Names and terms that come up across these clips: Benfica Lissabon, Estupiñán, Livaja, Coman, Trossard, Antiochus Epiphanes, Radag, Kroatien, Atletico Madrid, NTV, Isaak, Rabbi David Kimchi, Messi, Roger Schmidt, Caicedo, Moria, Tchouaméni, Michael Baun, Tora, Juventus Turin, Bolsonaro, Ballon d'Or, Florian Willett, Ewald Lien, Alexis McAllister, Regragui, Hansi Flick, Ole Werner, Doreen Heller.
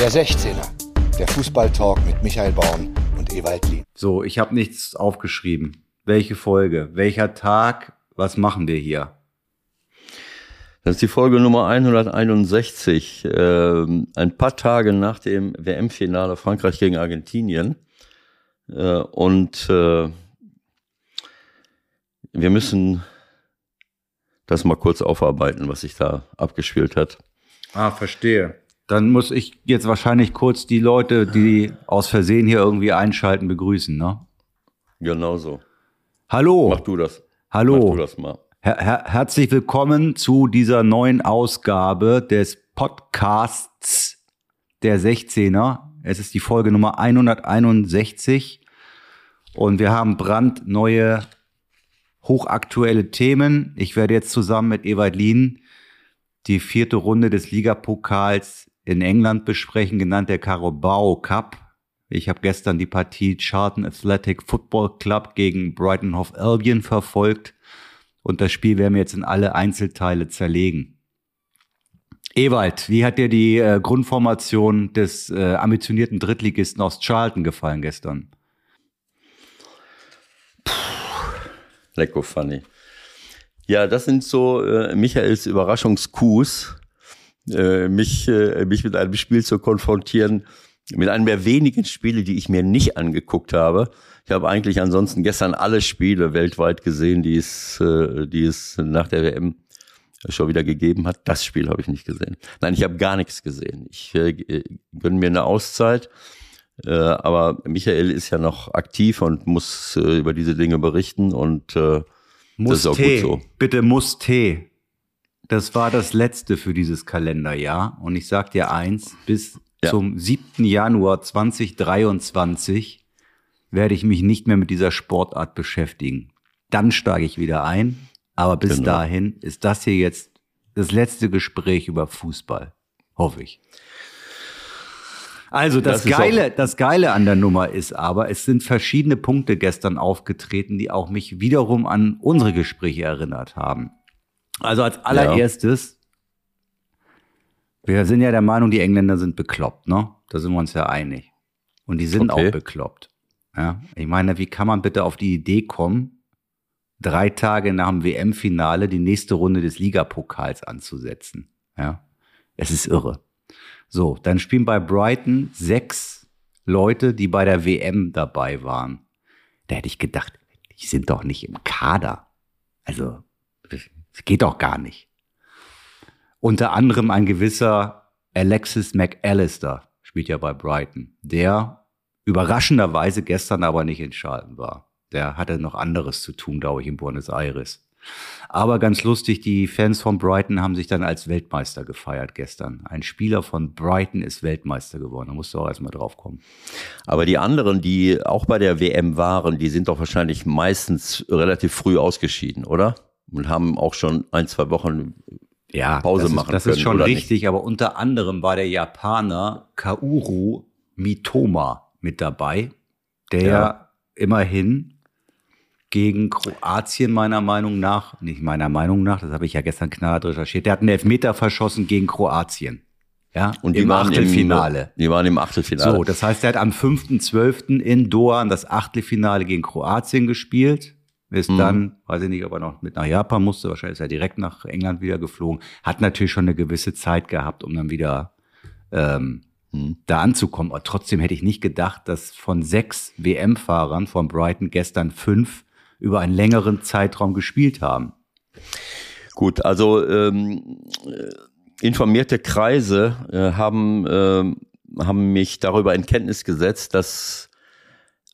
Der 16er, der Fußballtalk mit Michael Baun und Ewald Lien. So, ich habe nichts aufgeschrieben. Welche Folge, welcher Tag, was machen wir hier? Das ist die Folge Nummer 161, ein paar Tage nach dem WM-Finale Frankreich gegen Argentinien. Wir müssen das mal kurz aufarbeiten, was sich da abgespielt hat. Ah, verstehe. Dann muss ich jetzt wahrscheinlich kurz die Leute, die aus Versehen hier irgendwie einschalten, begrüßen, ne? Genau so. Hallo. Mach du das. Hallo. Mach du das mal. Herzlich willkommen zu dieser neuen Ausgabe des Podcasts der 16er. Es ist die Folge Nummer 161 und wir haben brandneue, hochaktuelle Themen. Ich werde jetzt zusammen mit Ewald Lien die 4. Runde des Ligapokals in England besprechen, genannt der Carabao Cup. Ich habe gestern die Partie Charlton Athletic Football Club gegen Brighton Hove Albion verfolgt und das Spiel werden wir jetzt in alle Einzelteile zerlegen. Ewald, wie hat dir die Grundformation des ambitionierten Drittligisten aus Charlton gefallen gestern? Puh, lecko funny. Ja, das sind so Michaels Überraschungskus, mich mit einem Spiel zu konfrontieren, mit einem der wenigen Spiele, die ich mir nicht angeguckt habe. Ich habe eigentlich ansonsten gestern alle Spiele weltweit gesehen, die es nach der WM schon wieder gegeben hat. Das Spiel habe ich nicht gesehen. Nein, ich habe gar nichts gesehen. Ich gönne mir eine Auszeit, aber Michael ist ja noch aktiv und muss über diese Dinge berichten und das ist auch gut so. Bitte Must-Tee. Das war das letzte für dieses Kalenderjahr. Und ich sag dir eins, bis zum 7. Januar 2023 werde ich mich nicht mehr mit dieser Sportart beschäftigen. Dann steige ich wieder ein. Aber bis dahin ist das hier jetzt das letzte Gespräch über Fußball. Hoffe ich. Also das Geile an der Nummer ist aber, es sind verschiedene Punkte gestern aufgetreten, die auch mich wiederum an unsere Gespräche erinnert haben. Also als allererstes, wir sind ja der Meinung, die Engländer sind bekloppt, ne? Da sind wir uns ja einig. Und die sind auch bekloppt. Ja? Ich meine, wie kann man bitte auf die Idee kommen, 3 Tage nach dem WM-Finale die nächste Runde des Ligapokals anzusetzen? Ja? Es ist irre. So, dann spielen bei Brighton 6 Leute, die bei der WM dabei waren. Da hätte ich gedacht, die sind doch nicht im Kader. Also, das geht doch gar nicht. Unter anderem ein gewisser Alexis McAllister spielt ja bei Brighton, der überraschenderweise gestern aber nicht in Charlton war. Der hatte noch anderes zu tun, glaube ich, in Buenos Aires. Aber ganz lustig, die Fans von Brighton haben sich dann als Weltmeister gefeiert gestern. Ein Spieler von Brighton ist Weltmeister geworden, da musst du auch erstmal drauf kommen. Aber die anderen, die auch bei der WM waren, die sind doch wahrscheinlich meistens relativ früh ausgeschieden, oder? Und haben auch schon 1-2 Wochen Pause machen können. Das ist schon richtig, aber unter anderem war der Japaner Kaoru Mitoma mit dabei, der immerhin gegen Kroatien das habe ich ja gestern knallhart recherchiert, der hat einen Elfmeter verschossen gegen Kroatien. Ja, und die waren Achtelfinale. Die waren im Achtelfinale. So, das heißt, er hat am 5.12. in Doha das Achtelfinale gegen Kroatien gespielt. Ist dann, weiß ich nicht, ob er noch mit nach Japan musste, wahrscheinlich ist er direkt nach England wieder geflogen. Hat natürlich schon eine gewisse Zeit gehabt, um dann wieder da anzukommen. Aber trotzdem hätte ich nicht gedacht, dass von 6 WM-Fahrern von Brighton gestern 5 über einen längeren Zeitraum gespielt haben. Gut, also informierte Kreise haben mich darüber in Kenntnis gesetzt, dass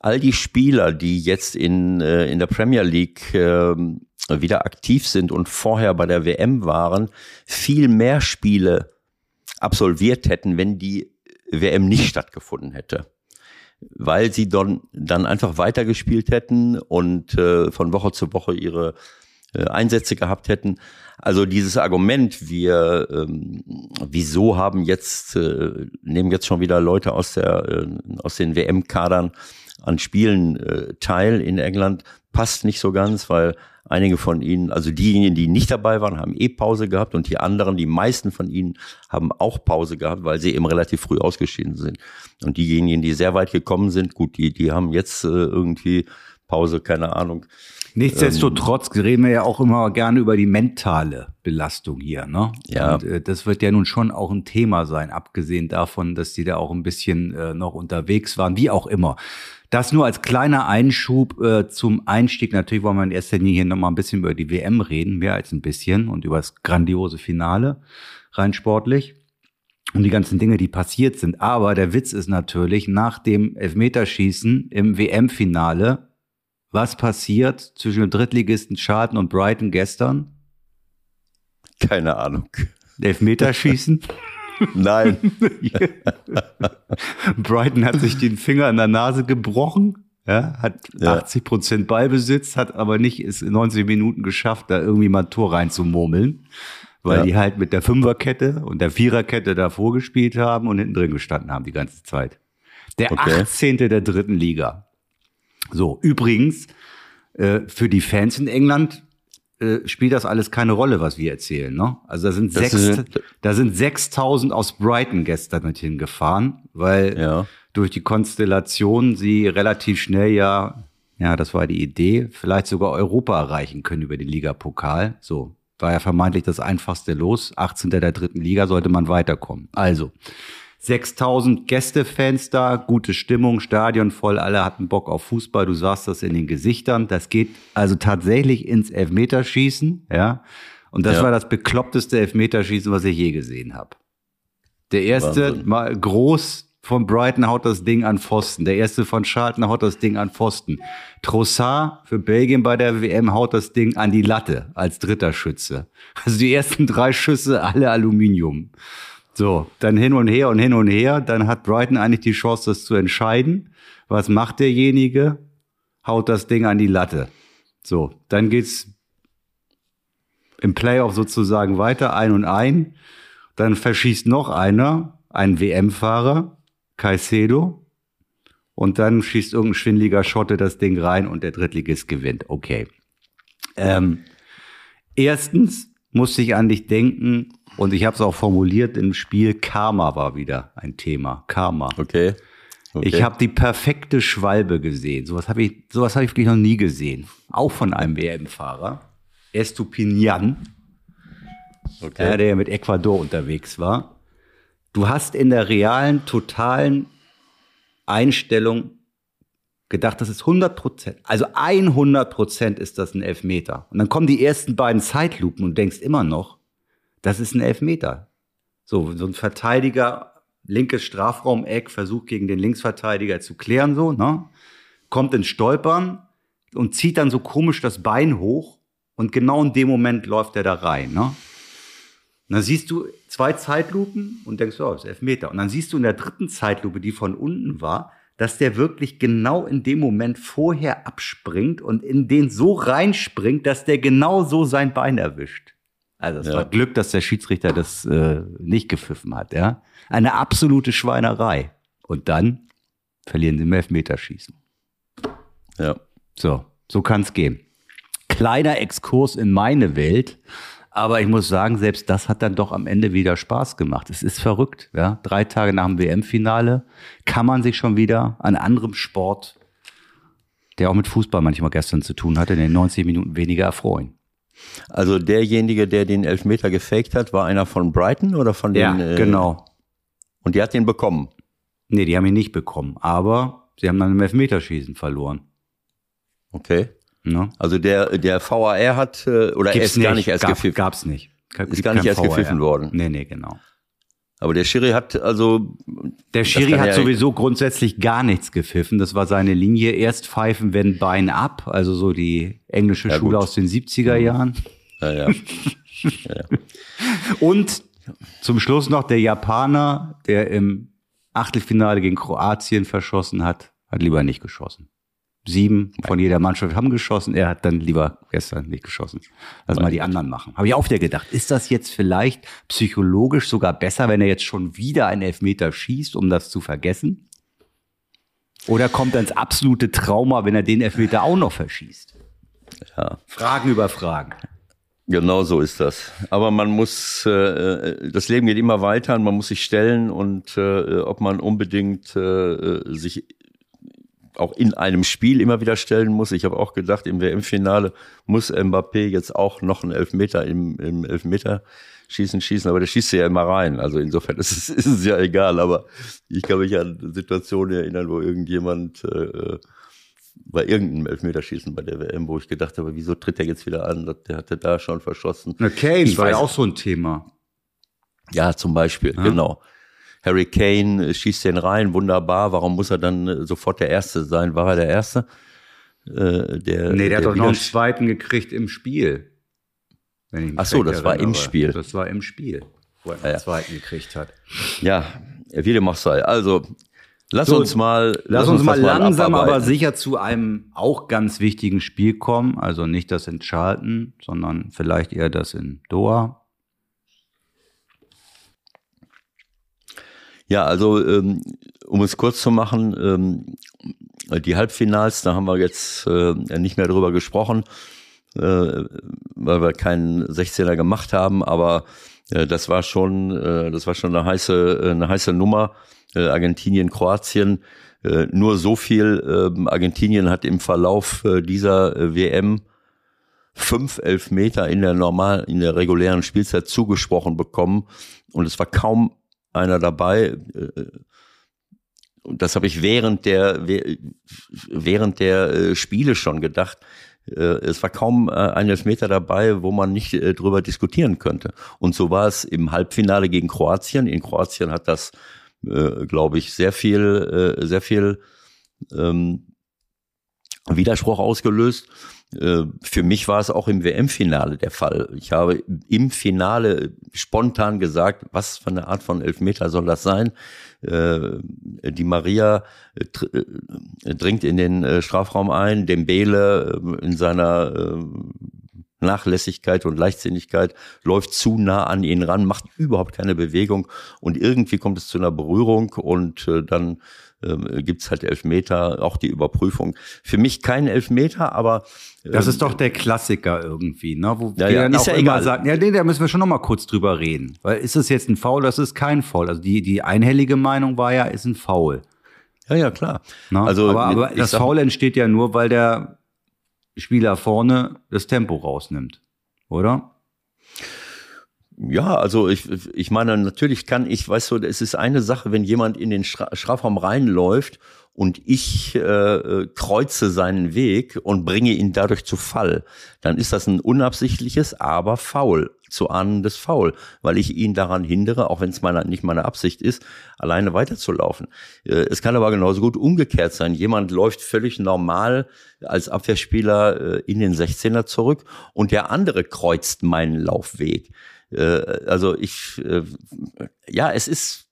all die Spieler, die jetzt in der Premier League wieder aktiv sind und vorher bei der WM waren, viel mehr Spiele absolviert hätten, wenn die WM nicht stattgefunden hätte. Weil sie dann einfach weitergespielt hätten und von Woche zu Woche ihre Einsätze gehabt hätten. Also dieses Argument, wieso nehmen jetzt schon wieder Leute aus den WM-Kadern an Spielen teil in England, passt nicht so ganz, weil Einige von ihnen, also diejenigen, die nicht dabei waren, haben eh Pause gehabt und die anderen, die meisten von ihnen, haben auch Pause gehabt, weil sie eben relativ früh ausgeschieden sind. Und diejenigen, die sehr weit gekommen sind, gut, die haben jetzt irgendwie Pause, keine Ahnung. Nichtsdestotrotz reden wir ja auch immer gerne über die mentale Belastung hier, ne? Ja. Und das wird ja nun schon auch ein Thema sein, abgesehen davon, dass die da auch ein bisschen noch unterwegs waren, wie auch immer. Das nur als kleiner Einschub zum Einstieg. Natürlich wollen wir in erster Linie hier nochmal ein bisschen über die WM reden, mehr als ein bisschen, und über das grandiose Finale, rein sportlich. Und die ganzen Dinge, die passiert sind. Aber der Witz ist natürlich, nach dem Elfmeterschießen im WM-Finale, was passiert zwischen dem Drittligisten Charlton und Brighton gestern? Keine Ahnung. Elfmeterschießen? Nein. Brighton hat sich den Finger an der Nase gebrochen. Ja, hat 80% Ballbesitz, hat aber nicht es in 90 Minuten geschafft, da irgendwie mal ein Tor reinzumurmeln, weil die halt mit der Fünferkette und der Viererkette davor gespielt haben und hinten drin gestanden haben die ganze Zeit. Der 18. der dritten Liga. So, übrigens, für die Fans in England spielt das alles keine Rolle, was wir erzählen, ne? Also da sind 6.000 aus Brighton gestern mit hingefahren, weil durch die Konstellation sie relativ schnell das war die Idee, vielleicht sogar Europa erreichen können über den Ligapokal. So, war ja vermeintlich das einfachste Los. 18. der dritten Liga sollte man weiterkommen. Also, 6.000 Gästefans da, gute Stimmung, Stadion voll, alle hatten Bock auf Fußball, du sahst das in den Gesichtern. Das geht also tatsächlich ins Elfmeterschießen, ja. Und das war das bekloppteste Elfmeterschießen, was ich je gesehen habe. Der erste Wahnsinn. Mal groß von Brighton haut das Ding an Pfosten. Der erste von Charlton haut das Ding an Pfosten. Trossard für Belgien bei der WM haut das Ding an die Latte als dritter Schütze. Also die ersten 3 Schüsse, alle Aluminium. So, dann hin und her. Dann hat Brighton eigentlich die Chance, das zu entscheiden. Was macht derjenige? Haut das Ding an die Latte. So, dann geht's im Playoff sozusagen weiter, 1 und 1. Dann verschießt noch einer, ein WM-Fahrer, Caicedo. Und dann schießt irgendein schwindeliger Schotte das Ding rein und der Drittligist gewinnt. Okay. Erstens musste ich an dich denken, und ich habe es auch formuliert im Spiel, Karma war wieder ein Thema. Karma. Okay. Ich habe die perfekte Schwalbe gesehen. Sowas hab ich wirklich noch nie gesehen. Auch von einem WM-Fahrer. Estupiñán. Der ja mit Ecuador unterwegs war. Du hast in der realen, totalen Einstellung gedacht, das ist 100%. Also 100% ist das ein Elfmeter. Und dann kommen die ersten beiden Zeitlupen und denkst immer noch, das ist ein Elfmeter. So ein Verteidiger, linkes Strafraumeck, versucht gegen den Linksverteidiger zu klären, so, ne? Kommt ins Stolpern und zieht dann so komisch das Bein hoch und genau in dem Moment läuft er da rein, ne? Und dann siehst du 2 Zeitlupen und denkst, das ist Elfmeter. Und dann siehst du in der dritten Zeitlupe, die von unten war, dass der wirklich genau in dem Moment vorher abspringt und in den so reinspringt, dass der genau so sein Bein erwischt. Also es war Glück, dass der Schiedsrichter das nicht gepfiffen hat. Ja? Eine absolute Schweinerei. Und dann verlieren sie im Elfmeterschießen. Ja. So kann es gehen. Kleiner Exkurs in meine Welt. Aber ich muss sagen, selbst das hat dann doch am Ende wieder Spaß gemacht. Es ist verrückt. Ja? 3 Tage nach dem WM-Finale kann man sich schon wieder an anderem Sport, der auch mit Fußball manchmal gestern zu tun hatte, in den 90 Minuten weniger erfreuen. Also derjenige, der den Elfmeter gefaked hat, war einer von Brighton oder von den... Ja, genau. Und die hat den bekommen? Nee, die haben ihn nicht bekommen. Aber sie haben dann im Elfmeterschießen verloren. Okay. Ne? Also der VAR hat, oder er ist gar nicht erst gepfiffen. Gab's nicht. Ist gar nicht erst gepfiffen worden. Nee, genau. Aber der Schiri hat also... Der Schiri hat sowieso grundsätzlich gar nichts gepfiffen. Das war seine Linie. Erst pfeifen, wenn Bein ab. Also so die englische Schule aus den 70er Jahren. Ja. Und zum Schluss noch der Japaner, der im Achtelfinale gegen Kroatien verschossen hat, hat lieber nicht geschossen. 7 von jeder Mannschaft haben geschossen, er hat dann lieber gestern nicht geschossen. Lass mal die anderen machen. Habe ich auch wieder gedacht, ist das jetzt vielleicht psychologisch sogar besser, wenn er jetzt schon wieder einen Elfmeter schießt, um das zu vergessen? Oder kommt er ins absolute Trauma, wenn er den Elfmeter auch noch verschießt? Ja. Fragen über Fragen. Genau so ist das. Aber man muss, das Leben geht immer weiter und man muss sich stellen und ob man unbedingt sich auch in einem Spiel immer wieder stellen muss. Ich habe auch gedacht, im WM-Finale muss Mbappé jetzt auch noch einen Elfmeter im Elfmeterschießen schießen, aber der schießt ja immer rein. Also insofern ist es ja egal, aber ich kann mich an Situationen erinnern, wo irgendjemand bei irgendeinem Elfmeterschießen bei der WM, wo ich gedacht habe, wieso tritt der jetzt wieder an? Der hatte da schon verschossen. Okay, das war ja auch so ein Thema. Ja, zum Beispiel, ja. Genau. Harry Kane schießt den rein, wunderbar. Warum muss er dann sofort der Erste sein? War er der Erste? Der hat doch noch einen zweiten gekriegt im Spiel. Ach so, das war im Spiel. Das war im Spiel, wo er einen zweiten gekriegt hat. Ja, wie dem auch sei. Also, lass uns mal langsam aber sicher zu einem auch ganz wichtigen Spiel kommen. Also nicht das in Charlton, sondern vielleicht eher das in Doha. Ja, also um es kurz zu machen, die Halbfinals, da haben wir jetzt nicht mehr drüber gesprochen, weil wir keinen 16er gemacht haben, aber das war schon eine heiße Nummer. Argentinien, Kroatien, nur so viel. Argentinien hat im Verlauf dieser WM 5 Elfmeter in der regulären Spielzeit zugesprochen bekommen und es war kaum einer dabei. Und das habe ich während der Spiele schon gedacht. Es war kaum ein Elfmeter dabei, wo man nicht drüber diskutieren könnte. Und so war es im Halbfinale gegen Kroatien. In Kroatien hat das, glaube ich, sehr viel Widerspruch ausgelöst. Für mich war es auch im WM-Finale der Fall. Ich habe im Finale spontan gesagt, was für eine Art von Elfmeter soll das sein? Di Maria dringt in den Strafraum ein, Dembélé in seiner Nachlässigkeit und Leichtsinnigkeit läuft zu nah an ihn ran, macht überhaupt keine Bewegung und irgendwie kommt es zu einer Berührung und dann gibt es halt Elfmeter, auch die Überprüfung. Für mich kein Elfmeter, aber... das ist doch der Klassiker irgendwie, ne? Wo ja, die dann auch ja immer sagen, ja, nee, da müssen wir schon noch mal kurz drüber reden. Weil ist das jetzt ein Foul, das ist kein Foul. Also die einhellige Meinung war ja, ist ein Foul. Ja, klar. Na? Also, aber das Foul entsteht ja nur, weil der Spieler vorne das Tempo rausnimmt, oder? Ja, also ich meine, natürlich kann ich, weißt du, es ist eine Sache, wenn jemand in den Strafraum reinläuft und ich kreuze seinen Weg und bringe ihn dadurch zu Fall, dann ist das ein unabsichtliches, aber Foul, zu ahnendes Foul, weil ich ihn daran hindere, auch wenn es nicht meine Absicht ist, alleine weiterzulaufen. Es kann aber genauso gut umgekehrt sein. Jemand läuft völlig normal als Abwehrspieler in den 16er zurück und der andere kreuzt meinen Laufweg. Also es ist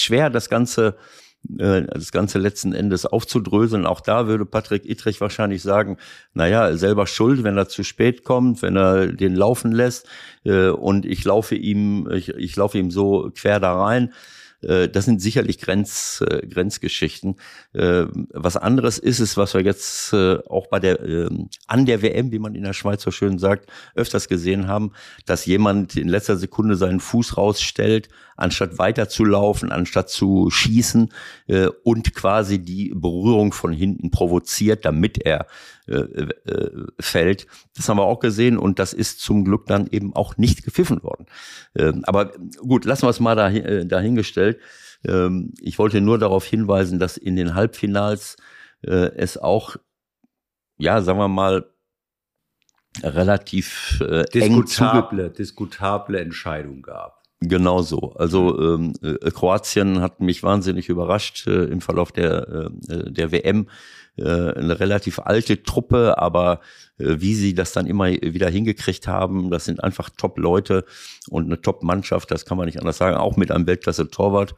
schwer, das Ganze letzten Endes aufzudröseln. Auch da würde Patrick Ittrich wahrscheinlich sagen, naja, selber schuld, wenn er zu spät kommt, wenn er den laufen lässt und ich laufe ihm so quer da rein. Das sind sicherlich Grenzgeschichten. Was anderes ist es, was wir jetzt auch an der WM, wie man in der Schweiz so schön sagt, öfters gesehen haben, dass jemand in letzter Sekunde seinen Fuß rausstellt, anstatt weiterzulaufen, anstatt zu schießen und quasi die Berührung von hinten provoziert, damit er fällt. Das haben wir auch gesehen und das ist zum Glück dann eben auch nicht gepfiffen worden. Aber gut, lassen wir es mal dahingestellt. Ich wollte nur darauf hinweisen, dass in den Halbfinals es auch, ja, sagen wir mal, relativ diskutable Entscheidungen gab. Genau so. Also Kroatien hat mich wahnsinnig überrascht im Verlauf der WM. Eine relativ alte Truppe, aber wie sie das dann immer wieder hingekriegt haben, das sind einfach Top-Leute und eine Top-Mannschaft, das kann man nicht anders sagen, auch mit einem Weltklasse-Torwart,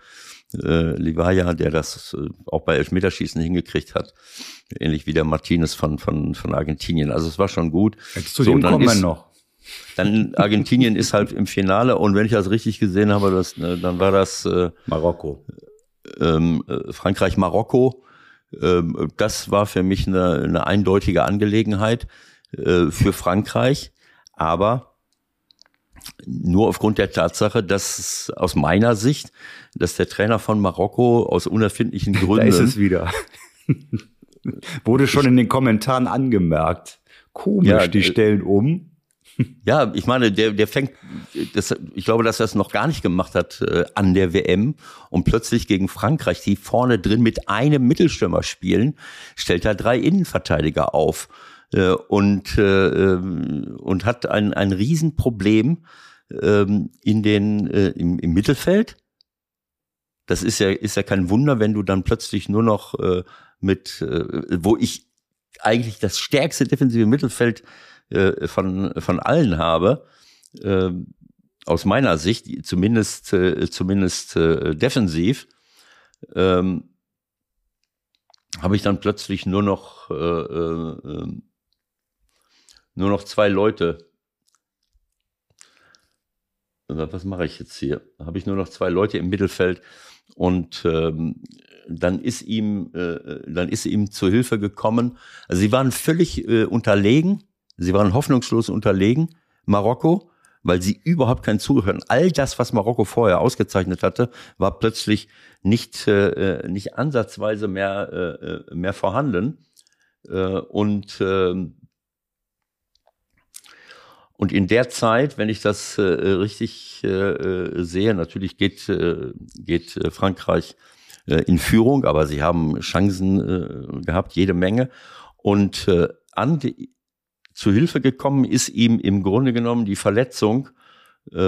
Livaja, der das auch bei Elfmeterschießen hingekriegt hat, ähnlich wie der Martinez von Argentinien. Also es war schon gut. Jetzt zu dem kommen wir noch. Dann Argentinien ist halt im Finale und wenn ich das richtig gesehen habe, dann war das Marokko. Frankreich, Marokko. Das war für mich eine eindeutige Angelegenheit. für Frankreich, aber nur aufgrund der Tatsache, dass es aus meiner Sicht, dass der Trainer von Marokko aus unerfindlichen Gründen... Da ist es wieder. Wurde schon in den Kommentaren angemerkt. Komisch, ja, die stellen um. Ja, ich meine, der fängt, das, ich glaube, dass er es noch gar nicht gemacht hat an der WM und plötzlich gegen Frankreich, die vorne drin mit einem Mittelstürmer spielen, stellt er 3 Innenverteidiger auf und hat ein Riesenproblem im Mittelfeld. Das ist ja kein Wunder, wenn du dann plötzlich nur noch wo ich eigentlich das stärkste defensive Mittelfeld von allen habe, aus meiner Sicht, zumindest defensiv, habe ich dann plötzlich nur noch 2 Leute. Was mache ich jetzt hier? Habe ich nur noch 2 Leute im Mittelfeld und dann ist ihm zu Hilfe gekommen. Also sie waren völlig unterlegen. Sie waren hoffnungslos unterlegen, Marokko, weil sie überhaupt kein Zuhören. All das, was Marokko vorher ausgezeichnet hatte, war plötzlich nicht ansatzweise mehr vorhanden. Und in der Zeit, wenn ich das richtig sehe, natürlich geht Frankreich in Führung, aber sie haben Chancen gehabt, jede Menge. Und zu Hilfe gekommen ist ihm im Grunde genommen die Verletzung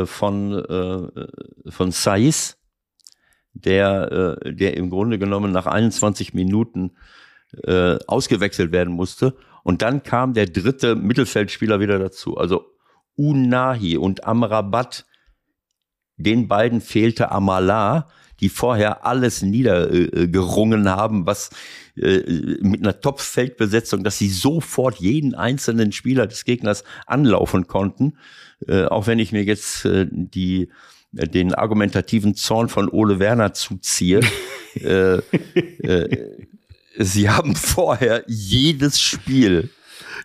von Saiz, der im Grunde genommen nach 21 Minuten ausgewechselt werden musste. Und dann kam der dritte Mittelfeldspieler wieder dazu. Also Unahi und Amrabat, den beiden fehlte Amala, die vorher alles niedergerungen haben, was mit einer Top-Feldbesetzung, dass sie sofort jeden einzelnen Spieler des Gegners anlaufen konnten. Auch wenn ich mir jetzt den argumentativen Zorn von Ole Werner zuziehe. Sie haben vorher jedes Spiel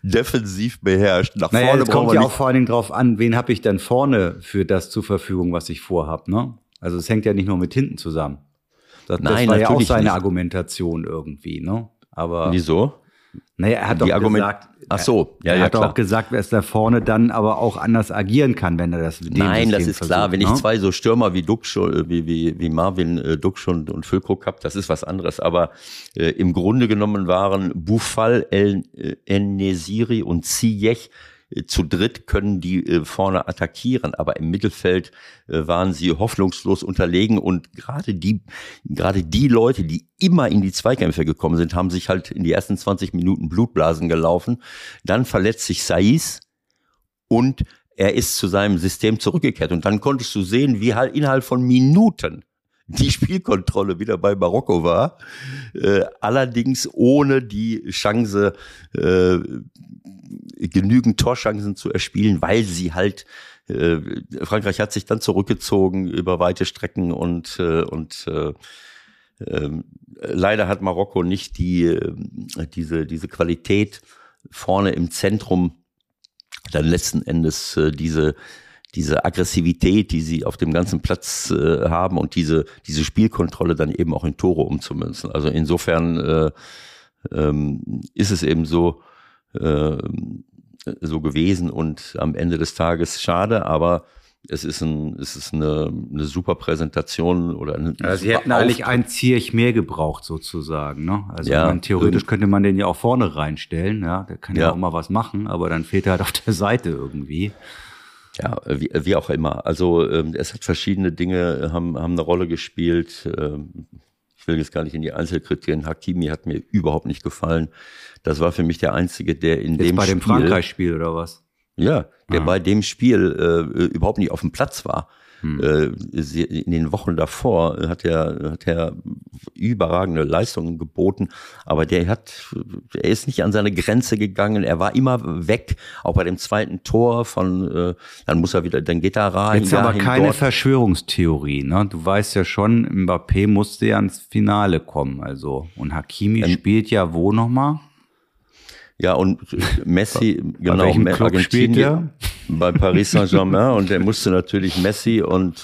defensiv beherrscht. Nach vorne jetzt kommt ja auch vor allen Dingen drauf an, wen habe ich denn vorne für das zur Verfügung, was ich vorhabe, ne? Also es hängt ja nicht nur mit hinten zusammen. Nein, war ja auch seine nicht. Argumentation irgendwie, ne? Aber wieso? Naja, er hat doch gesagt, ach so, ja, er hat auch gesagt, dass er vorne dann aber auch anders agieren kann, wenn er das mit dem Nein, System das ist versucht, klar, wenn ich 2 so Stürmer wie Marvin Duksch und Füllkrug habe, das ist was anderes. Aber im Grunde genommen waren Boufal, El-Nesiri und Ziyech zu dritt, können die vorne attackieren, aber im Mittelfeld waren sie hoffnungslos unterlegen und gerade die Leute, die immer in die Zweikämpfe gekommen sind, haben sich halt in die ersten 20 Minuten Blutblasen gelaufen. Dann verletzt sich Saiz und er ist zu seinem System zurückgekehrt und dann konntest du sehen, wie halt innerhalb von Minuten die Spielkontrolle wieder bei Marokko war, allerdings ohne die Chance, genügend Torchancen zu erspielen, weil sie halt, Frankreich hat sich dann zurückgezogen über weite Strecken und leider hat Marokko nicht diese Qualität vorne im Zentrum, dann letzten Endes diese Aggressivität, die sie auf dem ganzen Platz haben und diese Spielkontrolle dann eben auch in Tore umzumünzen. Also insofern ist es eben so gewesen und am Ende des Tages schade, aber es ist eine super Präsentation oder eine also sie hätten eigentlich einen Ziyech mehr gebraucht sozusagen, ne? Also ja, theoretisch könnte man den ja auch vorne reinstellen, ja, der kann ja auch mal was machen, aber dann fehlt er halt auf der Seite irgendwie. Ja, wie auch immer. Also es hat verschiedene Dinge, haben eine Rolle gespielt. Ich will jetzt gar nicht in die Einzelkriterien. Hakimi hat mir überhaupt nicht gefallen. Das war für mich der Einzige, der in jetzt dem bei Spiel, dem Frankreich-Spiel oder was? Ja, der bei dem Spiel überhaupt nicht auf dem Platz war. In den Wochen davor hat er überragende Leistungen geboten, aber er ist nicht an seine Grenze gegangen, er war immer weg, auch bei dem zweiten Tor dann geht er rein. Jetzt aber keine dort. Verschwörungstheorie, ne? Du weißt ja schon, Mbappé musste ja ins Finale kommen, also und Hakimi spielt ja wo nochmal? Ja, und Messi, genau, Argentinien, bei Paris Saint-Germain, und der musste natürlich Messi und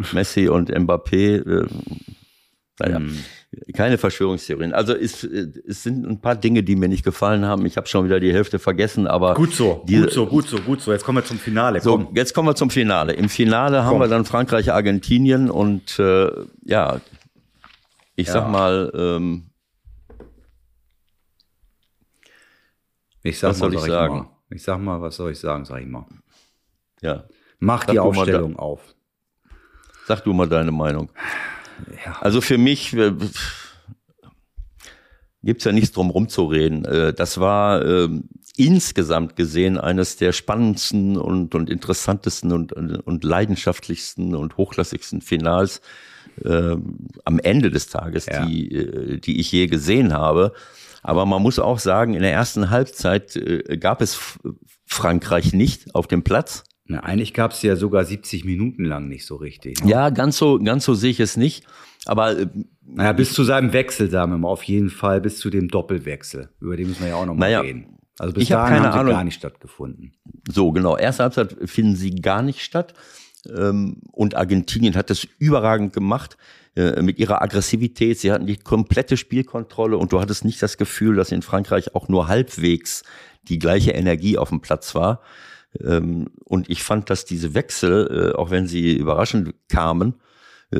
Mbappé, naja, keine Verschwörungstheorien. Also es sind ein paar Dinge, die mir nicht gefallen haben. Ich habe schon wieder die Hälfte vergessen, aber gut so. Jetzt kommen wir zum Finale. Komm. So, jetzt kommen wir zum Finale. Im Finale haben wir dann Frankreich, Argentinien und was soll ich sagen? Ja. Mach die Aufstellung auf. Sag du mal deine Meinung. Ja. Also für mich gibt es ja nichts drum rumzureden. Das war insgesamt gesehen eines der spannendsten und interessantesten und leidenschaftlichsten und hochklassigsten Finals am Ende des Tages, die ich je gesehen habe. Aber man muss auch sagen, in der ersten Halbzeit gab es Frankreich nicht auf dem Platz. Na, eigentlich gab es ja sogar 70 Minuten lang nicht so richtig. Ne? Ja, ganz so sehe ich es nicht. Aber bis zu seinem Wechsel, sagen wir mal, auf jeden Fall bis zu dem Doppelwechsel. Über den müssen wir ja auch nochmal reden. Also bis dahin haben sie gar nicht stattgefunden. So, genau. Erste Halbzeit finden sie gar nicht statt. Und Argentinien hat das überragend gemacht mit ihrer Aggressivität. Sie hatten die komplette Spielkontrolle und du hattest nicht das Gefühl, dass in Frankreich auch nur halbwegs die gleiche Energie auf dem Platz war. Und ich fand, dass diese Wechsel, auch wenn sie überraschend kamen,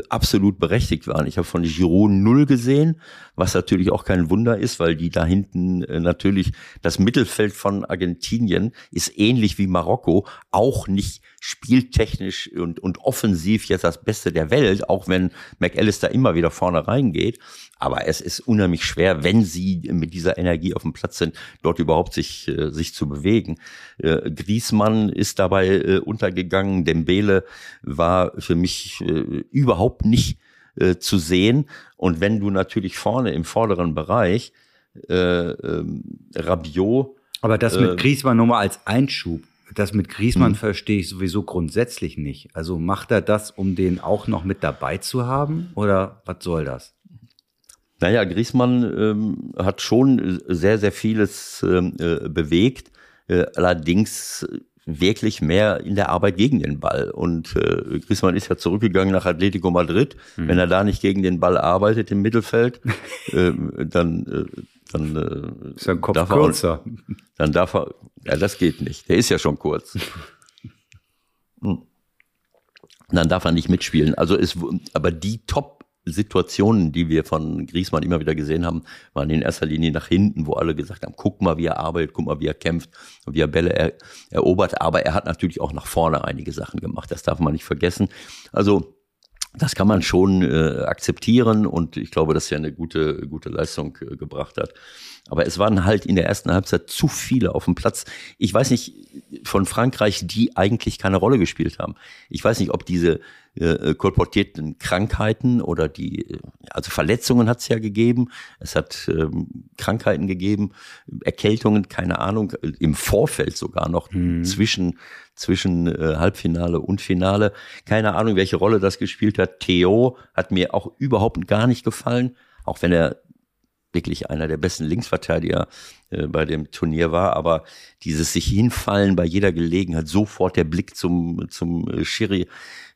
absolut berechtigt waren. Ich habe von Giroud 0 gesehen, was natürlich auch kein Wunder ist, weil die da hinten natürlich, das Mittelfeld von Argentinien ist ähnlich wie Marokko, auch nicht spieltechnisch und offensiv jetzt das Beste der Welt, auch wenn McAllister immer wieder vorne reingeht. Aber es ist unheimlich schwer, wenn sie mit dieser Energie auf dem Platz sind, dort überhaupt sich zu bewegen. Griezmann ist dabei untergegangen. Dembélé war für mich überhaupt nicht zu sehen. Und wenn du natürlich vorne im vorderen Bereich Rabiot... Aber das mit Griezmann nochmal als Einschub. Das mit Griezmann verstehe ich sowieso grundsätzlich nicht. Also macht er das, um den auch noch mit dabei zu haben? Oder was soll das? Naja, Griezmann hat schon sehr, sehr vieles bewegt, allerdings wirklich mehr in der Arbeit gegen den Ball. Und Griezmann ist ja zurückgegangen nach Atletico Madrid. Mhm. Wenn er da nicht gegen den Ball arbeitet im Mittelfeld, dann ist ein Kopf kürzer. Dann darf er, ja, das geht nicht. Der ist ja schon kurz. Dann darf er nicht mitspielen. Also aber die Top-Situationen, die wir von Griezmann immer wieder gesehen haben, waren in erster Linie nach hinten, wo alle gesagt haben, guck mal, wie er arbeitet, guck mal, wie er kämpft, wie er Bälle erobert. Aber er hat natürlich auch nach vorne einige Sachen gemacht. Das darf man nicht vergessen. Also das kann man schon akzeptieren und ich glaube, dass er eine gute Leistung gebracht hat. Aber es waren halt in der ersten Halbzeit zu viele auf dem Platz. Ich weiß nicht, von Frankreich, die eigentlich keine Rolle gespielt haben. Ich weiß nicht, ob diese kolportierten Krankheiten oder also Verletzungen hat es ja gegeben. Es hat Krankheiten gegeben, Erkältungen, keine Ahnung, im Vorfeld sogar noch zwischen Halbfinale und Finale. Keine Ahnung, welche Rolle das gespielt hat. Theo hat mir auch überhaupt gar nicht gefallen, auch wenn er wirklich einer der besten Linksverteidiger bei dem Turnier war, aber dieses sich hinfallen bei jeder Gelegenheit, sofort der Blick zum Schiri,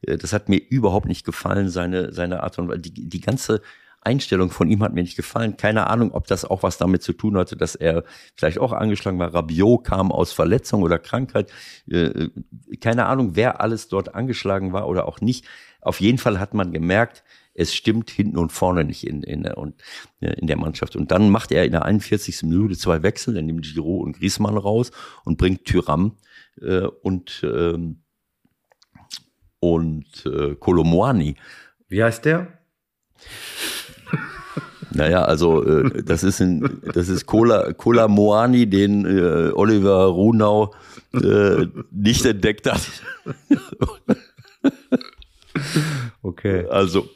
das hat mir überhaupt nicht gefallen, seine Art und Weise. Die ganze Einstellung von ihm hat mir nicht gefallen. Keine Ahnung, ob das auch was damit zu tun hatte, dass er vielleicht auch angeschlagen war. Rabiot kam aus Verletzung oder Krankheit. Keine Ahnung, wer alles dort angeschlagen war oder auch nicht. Auf jeden Fall hat man gemerkt, es stimmt hinten und vorne nicht in der Mannschaft. Und dann macht er in der 41. Minute 2 Wechsel, er nimmt Giroud und Griezmann raus und bringt Thuram und Kolo Muani. Wie heißt der? Naja, also das ist Kolo Muani, den Oliver Runau nicht entdeckt hat. Okay. Also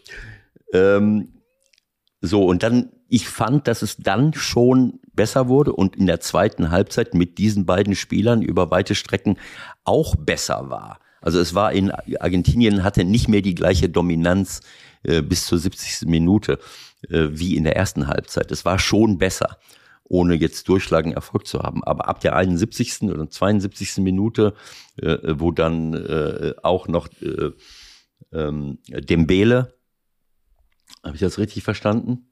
und dann, ich fand, dass es dann schon besser wurde und in der zweiten Halbzeit mit diesen beiden Spielern über weite Strecken auch besser war. Also es war in Argentinien, hatte nicht mehr die gleiche Dominanz bis zur 70. Minute wie in der ersten Halbzeit. Es war schon besser. ohne jetzt durchschlagenden Erfolg zu haben. Aber ab der 71. oder 72. Minute, wo dann auch noch Dembélé, habe ich das richtig verstanden?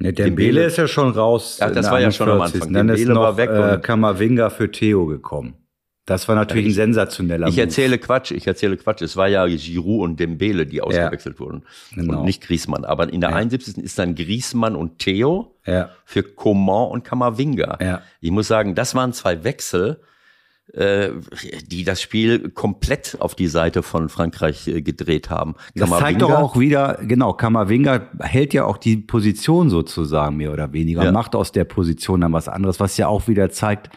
Ne, Dembélé ist ja schon raus. Ach, das war ja schon am Anfang. Dann ist noch Kamavinga für Theo gekommen. Das war natürlich ein sensationeller Move. Ich erzähle Quatsch. Es war ja Giroud und Dembélé, die ausgewechselt wurden. Genau. Und nicht Griezmann. Aber in der 71. ist dann Griezmann und Theo für Coman und Kamavinga. Ja. Ich muss sagen, das waren zwei Wechsel, die das Spiel komplett auf die Seite von Frankreich gedreht haben. Das zeigt doch auch wieder, genau, Kamavinga hält ja auch die Position sozusagen mehr oder weniger und macht aus der Position dann was anderes, was ja auch wieder zeigt,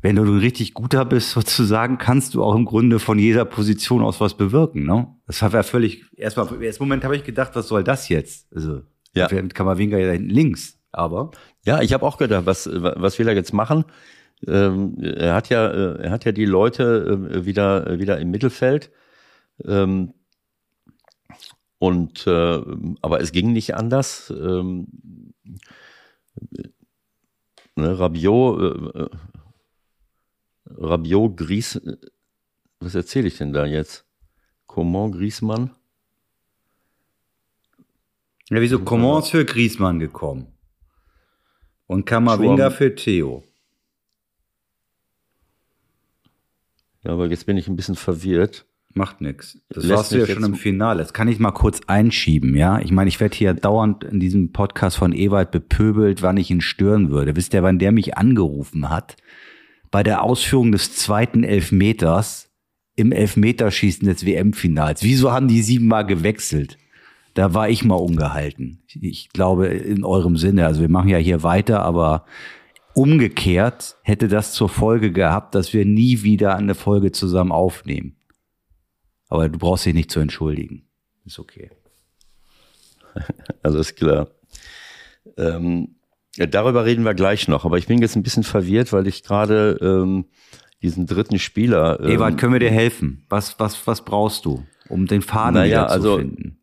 wenn du ein richtig guter bist sozusagen, kannst du auch im Grunde von jeder Position aus was bewirken, ne? Das war ja völlig, erstmal, im ersten Moment habe ich gedacht, was soll das jetzt? Also, mit Kamavinga ja hinten links, aber. Ja, ich habe auch gedacht, was will er jetzt machen? Er hat ja die Leute wieder im Mittelfeld. Aber es ging nicht anders. Rabiot, Griezmann. Was erzähle ich denn da jetzt? Coman, Griezmann? Ja, wieso? Coman ist für Griezmann gekommen. Und Kamavinga für Theo. Ja, aber jetzt bin ich ein bisschen verwirrt. Macht nichts. Das warst du ja schon im Finale. Das kann ich mal kurz einschieben, ja? Ich meine, ich werde hier dauernd in diesem Podcast von Ewald bepöbelt, wann ich ihn stören würde. Wisst ihr, wann der mich angerufen hat? Bei der Ausführung des zweiten Elfmeters im Elfmeterschießen des WM-Finals. Wieso haben die 7-mal gewechselt? Da war ich mal ungehalten. Ich glaube, in eurem Sinne. Also wir machen ja hier weiter, aber... Umgekehrt hätte das zur Folge gehabt, dass wir nie wieder eine Folge zusammen aufnehmen. Aber du brauchst dich nicht zu entschuldigen. Ist okay. Alles klar. Darüber reden wir gleich noch. Aber ich bin jetzt ein bisschen verwirrt, weil ich gerade diesen dritten Spieler... Ewald, können wir dir helfen? Was brauchst du, um den Faden wieder zu finden?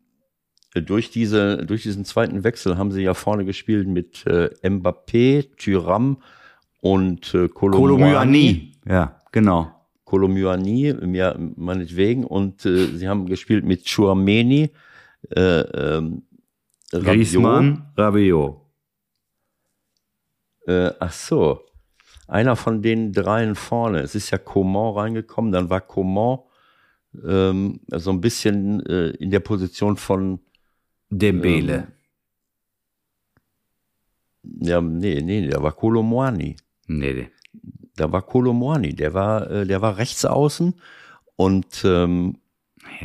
Durch diesen zweiten Wechsel haben sie ja vorne gespielt mit Mbappé, Thuram und Kolo Muani. Ja, genau. Kolo Muani, meinetwegen. Und sie haben gespielt mit Tchouaméni, Griezmann, Rabiot. Ach so. Einer von den dreien vorne. Es ist ja Coman reingekommen. Dann war Coman so ein bisschen in der Position von Dembélé. Da war Kolo Muani. Der war rechts außen und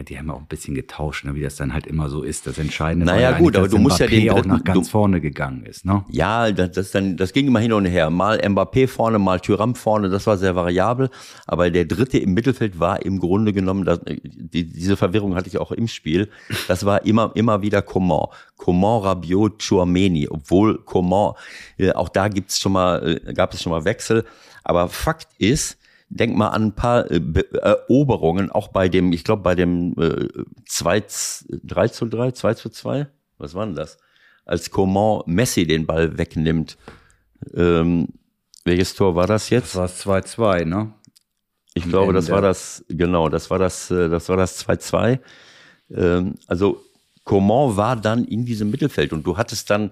die haben auch ein bisschen getauscht, ne, wie das dann halt immer so ist. Das Entscheidende war gut, aber du musst Mbappé ja auch nach ganz vorne gegangen ist, ne? Ja, das ging immer hin und her. Mal Mbappé vorne, mal Thuram vorne, das war sehr variabel. Aber der dritte im Mittelfeld war im Grunde genommen, diese Verwirrung hatte ich auch im Spiel, das war immer wieder Coman. Coman, Rabiot, Tchouaméni, obwohl Coman, auch da gab es schon mal Wechsel. Aber Fakt ist, denk mal an ein paar Eroberungen, auch bei dem 2:2, was war denn das? Als Coman Messi den Ball wegnimmt. Welches Tor war das jetzt? Das war das 2:2, ne? Ich glaube, das war das 2:2. Also Coman war dann in diesem Mittelfeld und du hattest dann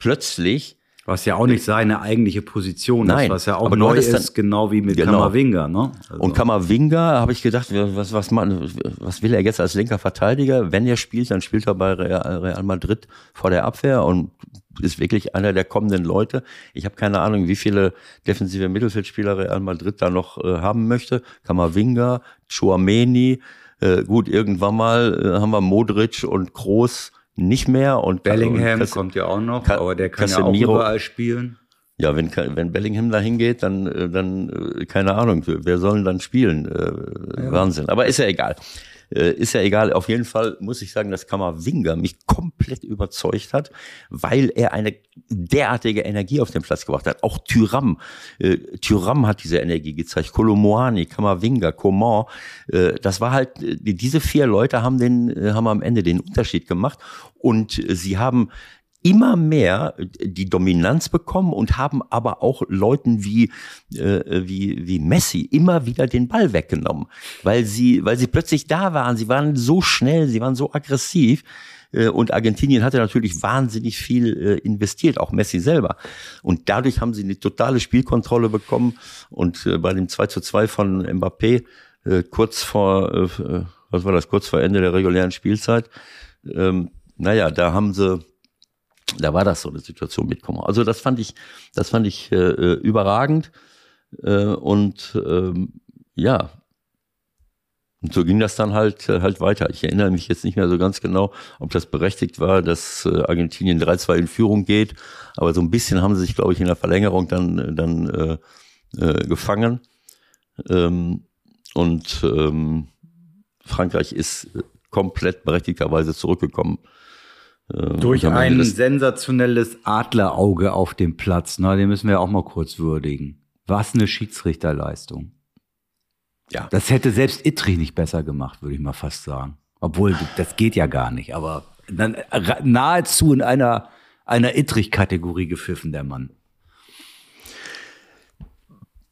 plötzlich, was ja auch nicht seine eigentliche Position ist, was ja auch neu ist, genau wie mit Kamavinga. Ne? Also. Und Kamavinga, habe ich gedacht, was will er jetzt als linker Verteidiger? Wenn er spielt, dann spielt er bei Real Madrid vor der Abwehr und ist wirklich einer der kommenden Leute. Ich habe keine Ahnung, wie viele defensive Mittelfeldspieler Real Madrid da noch haben möchte. Kamavinga, Tchouaméni, gut, irgendwann mal haben wir Modric und Kroos, nicht mehr. Und Bellingham kommt ja auch noch, aber der kann ja auch überall spielen. Ja, wenn Bellingham da hingeht, dann keine Ahnung, wer soll denn dann spielen? Wahnsinn. Aber ist ja egal. Auf jeden Fall muss ich sagen, dass Kamavinga mich komplett überzeugt hat, weil er eine derartige Energie auf den Platz gebracht hat. Auch Thuram. Thuram hat diese Energie gezeigt. Kolo Muani, Kamavinga, Coman. Das war halt, diese vier Leute haben am Ende den Unterschied gemacht. Und sie haben immer mehr die Dominanz bekommen und haben aber auch Leuten wie Messi immer wieder den Ball weggenommen, weil sie plötzlich da waren. Sie waren so schnell, sie waren so aggressiv. Und Argentinien hatte natürlich wahnsinnig viel investiert, auch Messi selber. Und dadurch haben sie eine totale Spielkontrolle bekommen. Und bei dem 2:2 von Mbappé, kurz vor Ende der regulären Spielzeit, da war das so eine Situation mit Coman. Also das fand ich überragend. Und so ging das dann halt weiter. Ich erinnere mich jetzt nicht mehr so ganz genau, ob das berechtigt war, dass Argentinien 3-2 in Führung geht. Aber so ein bisschen haben sie sich, glaube ich, in der Verlängerung dann gefangen. Frankreich ist komplett berechtigterweise zurückgekommen. Durch ein sensationelles Adlerauge auf dem Platz. Na, den müssen wir auch mal kurz würdigen. Was eine Schiedsrichterleistung. Ja. Das hätte selbst Ittrich nicht besser gemacht, würde ich mal fast sagen. Obwohl, das geht ja gar nicht. Aber dann nahezu in einer Ittrich-Kategorie gepfiffen, der Mann.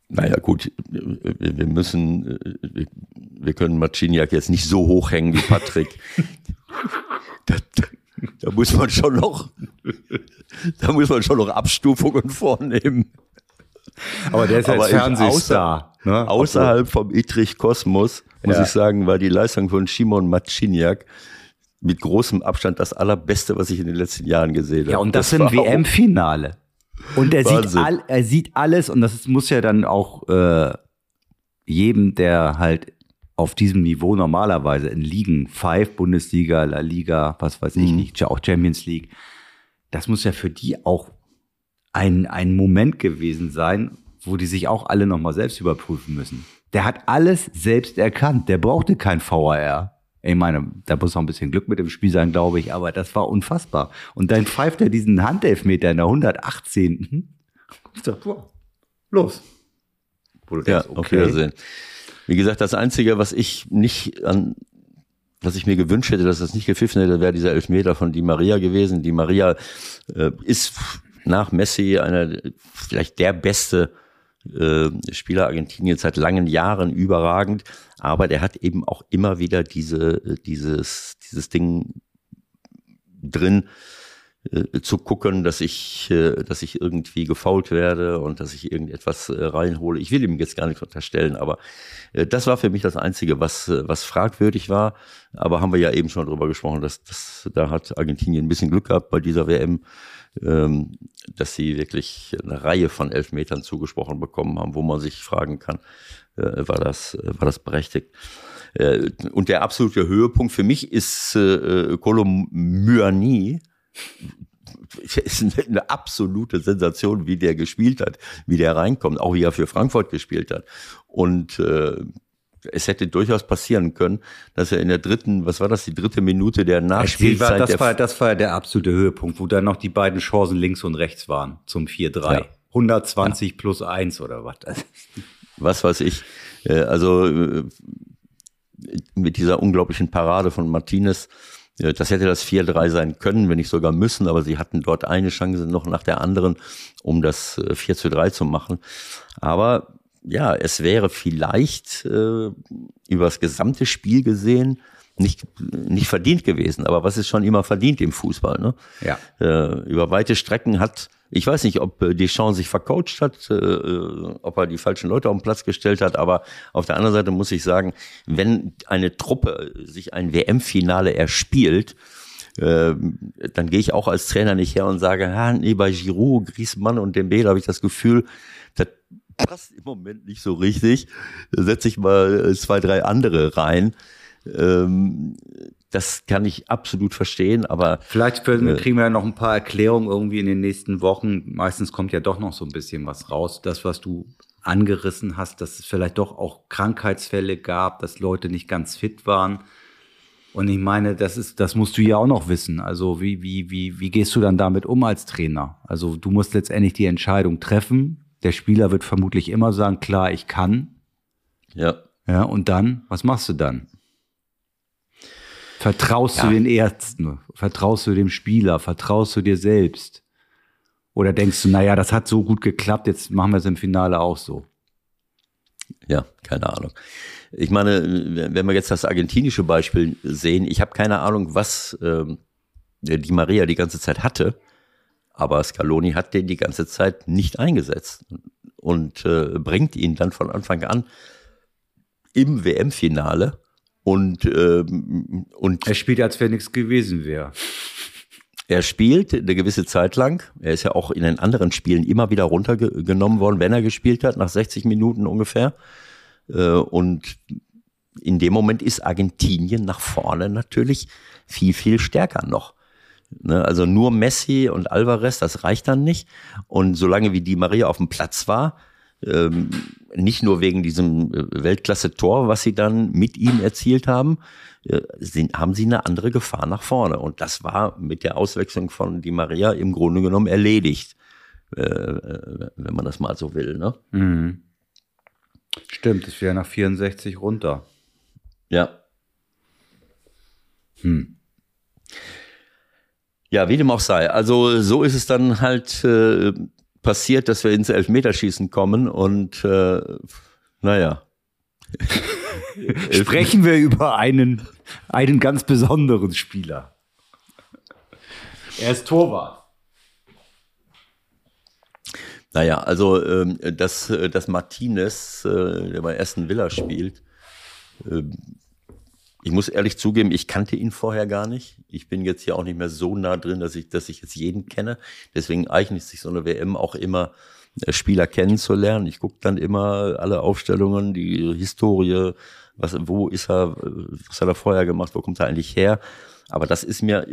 Naja, gut, wir können Marciniak jetzt nicht so hochhängen wie Patrick. Da muss man schon noch Abstufungen vornehmen. Aber der ist jetzt Fernsehstar. Außerhalb vom Ittrich-Kosmos, muss ich sagen, war die Leistung von Szymon Marciniak mit großem Abstand das Allerbeste, was ich in den letzten Jahren gesehen habe. Ja, und das sind WM-Finale. Und er sieht alles, und das muss ja dann auch jedem, der halt auf diesem Niveau normalerweise in Ligen, 5, Bundesliga, La Liga, was weiß ich nicht, auch Champions League, das muss ja für die auch ein Moment gewesen sein, wo die sich auch alle nochmal selbst überprüfen müssen. Der hat alles selbst erkannt. Der brauchte kein VAR. Ich meine, da muss auch ein bisschen Glück mit dem Spiel sein, glaube ich, aber das war unfassbar. Und dann pfeift er diesen Handelfmeter in der 118. Ich dachte, wow, los. Auf Wiedersehen. Wie gesagt, das Einzige, was ich mir gewünscht hätte, dass das nicht gepfiffen hätte, wäre dieser Elfmeter von Di Maria gewesen. Di Maria ist nach Messi vielleicht der beste Spieler Argentiniens seit langen Jahren, überragend, aber der hat eben auch immer wieder dieses Ding drin, zu gucken, dass ich irgendwie gefoult werde und dass ich irgendetwas reinhole. Ich will ihm jetzt gar nichts unterstellen, aber das war für mich das Einzige, was fragwürdig war. Aber haben wir ja eben schon drüber gesprochen, dass da hat Argentinien ein bisschen Glück gehabt bei dieser WM, dass sie wirklich eine Reihe von Elfmetern zugesprochen bekommen haben, wo man sich fragen kann, war das berechtigt? Und der absolute Höhepunkt für mich ist Kolo Muani. Es ist eine absolute Sensation, wie der gespielt hat, wie der reinkommt, auch wie er für Frankfurt gespielt hat. Und es hätte durchaus passieren können, dass er in der dritte Minute der Nachspielzeit... Das war der absolute Höhepunkt, wo dann noch die beiden Chancen links und rechts waren zum 4-3. Ja. 120 plus 1 oder was? Was weiß ich. Also mit dieser unglaublichen Parade von Martinez. Das hätte das 4-3 sein können, wenn nicht sogar müssen, aber sie hatten dort eine Chance noch nach der anderen, um das 4-3 zu machen. Aber ja, es wäre vielleicht über das gesamte Spiel gesehen nicht verdient gewesen. Aber was ist schon immer verdient im Fußball? Ne? Ja. Über weite Strecken ich weiß nicht, ob Deschamps sich vercoacht hat, ob er die falschen Leute auf den Platz gestellt hat, aber auf der anderen Seite muss ich sagen, wenn eine Truppe sich ein WM-Finale erspielt, dann gehe ich auch als Trainer nicht her und sage, bei Giroud, Griezmann und Dembélé habe ich das Gefühl, das passt im Moment nicht so richtig, da setze ich mal 2, 3 andere rein. Das kann ich absolut verstehen, aber... Vielleicht kriegen wir ja noch ein paar Erklärungen irgendwie in den nächsten Wochen. Meistens kommt ja doch noch so ein bisschen was raus. Das, was du angerissen hast, dass es vielleicht doch auch Krankheitsfälle gab, dass Leute nicht ganz fit waren. Und ich meine, das musst du ja auch noch wissen. Also wie gehst du dann damit um als Trainer? Also du musst letztendlich die Entscheidung treffen. Der Spieler wird vermutlich immer sagen, klar, ich kann. Ja. Ja, und dann? Was machst du dann? Vertraust du den Ärzten? Vertraust du dem Spieler? Vertraust du dir selbst? Oder denkst du, naja, das hat so gut geklappt, jetzt machen wir es im Finale auch so? Ja, keine Ahnung. Ich meine, wenn wir jetzt das argentinische Beispiel sehen, ich habe keine Ahnung, was Di Maria die ganze Zeit hatte, aber Scaloni hat den die ganze Zeit nicht eingesetzt und bringt ihn dann von Anfang an im WM-Finale und er spielt, als wenn nichts gewesen wäre. Er spielt eine gewisse Zeit lang. Er ist ja auch in den anderen Spielen immer wieder runtergenommen worden, wenn er gespielt hat, nach 60 Minuten ungefähr. Und in dem Moment ist Argentinien nach vorne natürlich viel, viel stärker noch. Also nur Messi und Alvarez, das reicht dann nicht. Und solange wie Di Maria auf dem Platz war, nicht nur wegen diesem Weltklasse-Tor, was sie dann mit ihm erzielt haben, haben sie eine andere Gefahr nach vorne. Und das war mit der Auswechslung von Di Maria im Grunde genommen erledigt, wenn man das mal so will. Ne? Mhm. Stimmt, es wäre nach 64 runter. Ja. Hm. Ja, wie dem auch sei. Also so ist es dann halt passiert, dass wir ins Elfmeterschießen kommen und naja. Sprechen wir über einen ganz besonderen Spieler. Er ist Torwart. Naja, also dass Martinez, der bei Aston Villa spielt, ich muss ehrlich zugeben, ich kannte ihn vorher gar nicht. Ich bin jetzt hier auch nicht mehr so nah drin, dass ich jetzt jeden kenne. Deswegen eignet sich so eine WM auch immer, Spieler kennenzulernen. Ich gucke dann immer alle Aufstellungen, die Historie, wo ist er, was hat er vorher gemacht, wo kommt er eigentlich her. Aber das ist mir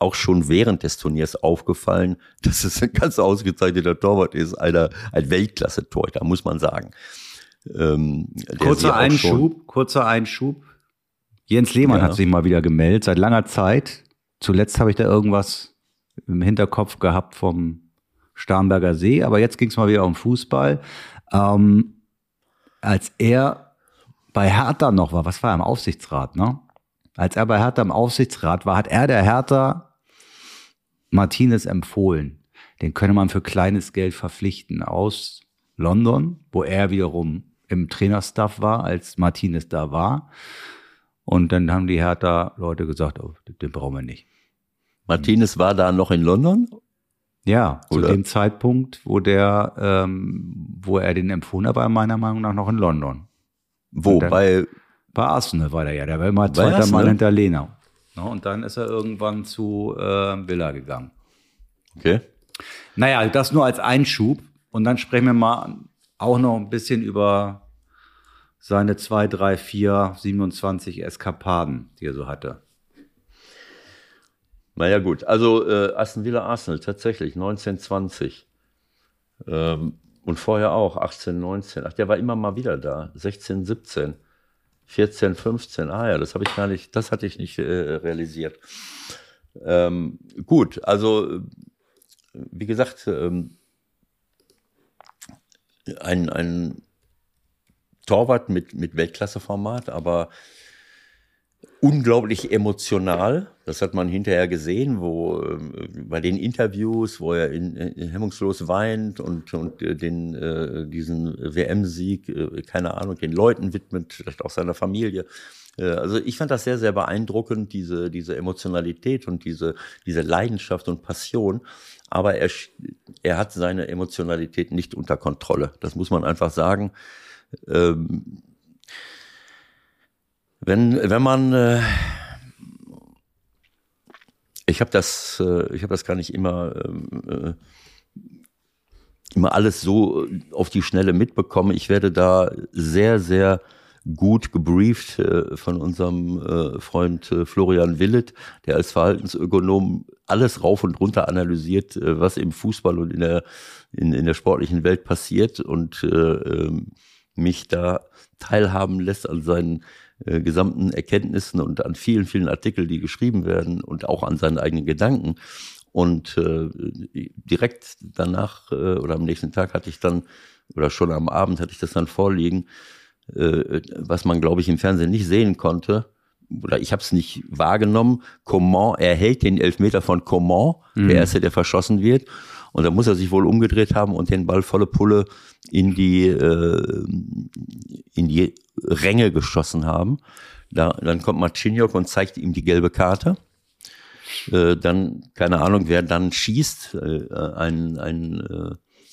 auch schon während des Turniers aufgefallen, dass es ein ganz ausgezeichneter Torwart ist, ein Weltklasse-Torhüter, muss man sagen. Kurzer Einschub. Jens Lehmann hat sich mal wieder gemeldet, seit langer Zeit. Zuletzt habe ich da irgendwas im Hinterkopf gehabt vom Starnberger See, aber jetzt ging es mal wieder um Fußball. Als er bei Hertha noch war, was war er im Aufsichtsrat, ne? Als er bei Hertha im Aufsichtsrat war, hat er der Hertha Martinez empfohlen. Den könne man für kleines Geld verpflichten aus London, wo er wiederum im Trainerstaff war, als Martinez da war. Und dann haben die Hertha-Leute gesagt, oh, den brauchen wir nicht. Martinez war da noch in London? Ja, oder? Zu dem Zeitpunkt, wo er den empfohlen hat, war er meiner Meinung nach noch in London. Wo? Bei Arsenal war der ja. Der war immer zweiter Mann hinter Lena. No, und dann ist er irgendwann zu Villa gegangen. Okay. Naja, das nur als Einschub. Und dann sprechen wir mal auch noch ein bisschen über seine 2, 3, 4, 27 Eskapaden, die er so hatte. Naja gut, also Aston Villa Arsenal tatsächlich, 1920 und vorher auch 18, 19, ach der war immer mal wieder da, 16, 17, 14, 15, das habe ich gar nicht, das hatte ich nicht realisiert. Gut, also wie gesagt, ein Torwart mit Weltklasseformat, aber unglaublich emotional. Das hat man hinterher gesehen, bei den Interviews, wo er hemmungslos weint und diesen WM-Sieg, keine Ahnung, den Leuten widmet, vielleicht auch seiner Familie. Also ich fand das sehr, sehr beeindruckend, diese Emotionalität und diese Leidenschaft und Passion. Aber er hat seine Emotionalität nicht unter Kontrolle. Das muss man einfach sagen. Wenn man, ich habe das gar nicht immer alles so auf die Schnelle mitbekommen. Ich werde da sehr, sehr gut gebrieft von unserem Freund Florian Willett, der als Verhaltensökonom alles rauf und runter analysiert, was im Fußball und in der sportlichen Welt passiert und mich da teilhaben lässt an seinen gesamten Erkenntnissen und an vielen, vielen Artikeln, die geschrieben werden und auch an seinen eigenen Gedanken. Und direkt danach oder am nächsten Tag hatte ich dann, oder schon am Abend hatte ich das dann vorliegen, was man, glaube ich, im Fernsehen nicht sehen konnte, oder ich habe es nicht wahrgenommen, Coman, er hält den Elfmeter von Coman, der erste, der verschossen wird. Und da muss er sich wohl umgedreht haben und den Ball volle Pulle in die Ränge geschossen haben. Dann kommt Marciniak und zeigt ihm die gelbe Karte. Dann, keine Ahnung, wer dann schießt, ein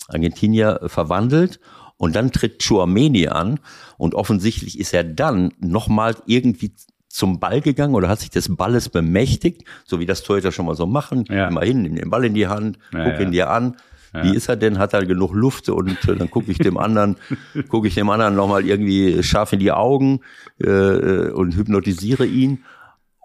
Argentinier verwandelt. Und dann tritt Tchouaméni an und offensichtlich ist er dann nochmal irgendwie zum Ball gegangen oder hat sich des Balles bemächtigt, so wie das Torhüter schon mal so machen. Ja. Immerhin, nimm den Ball in die Hand, guck ihn dir an. Ja. Wie ist er denn? Hat er genug Luft? Und dann gucke ich dem anderen nochmal irgendwie scharf in die Augen und hypnotisiere ihn.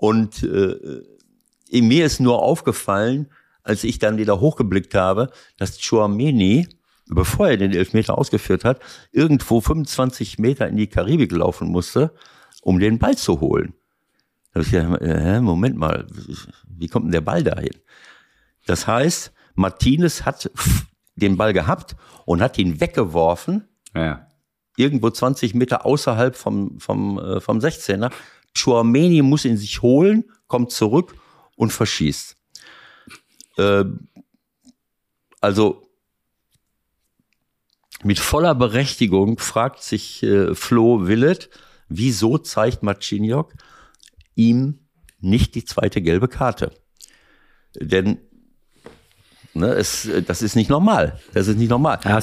Und mir ist nur aufgefallen, als ich dann wieder hochgeblickt habe, dass Tchouaméni, bevor er den Elfmeter ausgeführt hat, irgendwo 25 Meter in die Karibik laufen musste, um den Ball zu holen. Da habe ich gedacht, Moment mal, wie kommt denn der Ball dahin? Das heißt, Martinez hat den Ball gehabt und hat ihn weggeworfen, irgendwo 20 Meter außerhalb vom 16er. Tchouaméni muss ihn sich holen, kommt zurück und verschießt. Mit voller Berechtigung fragt sich Flo Willett, wieso zeigt Marciniak ihm nicht die zweite gelbe Karte? Denn das ist nicht normal. Das ist nicht normal. Ja,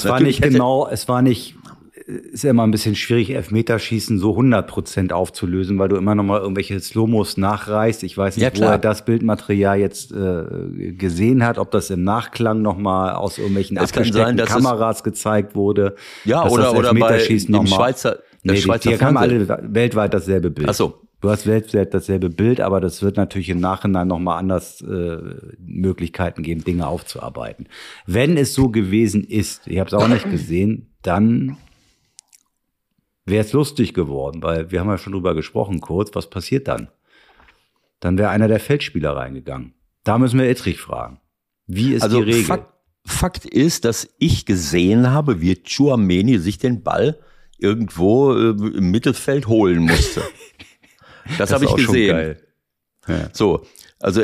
ist ja immer ein bisschen schwierig, Elfmeterschießen so 100% aufzulösen, weil du immer noch mal irgendwelche Slow-Mos nachreichst. Ich weiß nicht, wo er das Bildmaterial jetzt gesehen hat, ob das im Nachklang noch mal aus irgendwelchen abgesteckten Kameras gezeigt wurde. Ja, oder Elfmeterschießen bei dem Schweizer. Die haben alle weltweit dasselbe Bild. Ach so. Du hast weltweit dasselbe Bild, aber das wird natürlich im Nachhinein noch mal anders Möglichkeiten geben, Dinge aufzuarbeiten. Wenn es so gewesen ist, ich habe es auch nicht gesehen, dann wäre es lustig geworden, weil wir haben ja schon drüber gesprochen kurz, was passiert dann? Dann wäre einer der Feldspieler reingegangen. Da müssen wir Ittrich fragen. Wie ist die Regel? Fakt ist, dass ich gesehen habe, wie Tchouaméni sich den Ball irgendwo im Mittelfeld holen musste. Das habe ich gesehen. Ja. So, also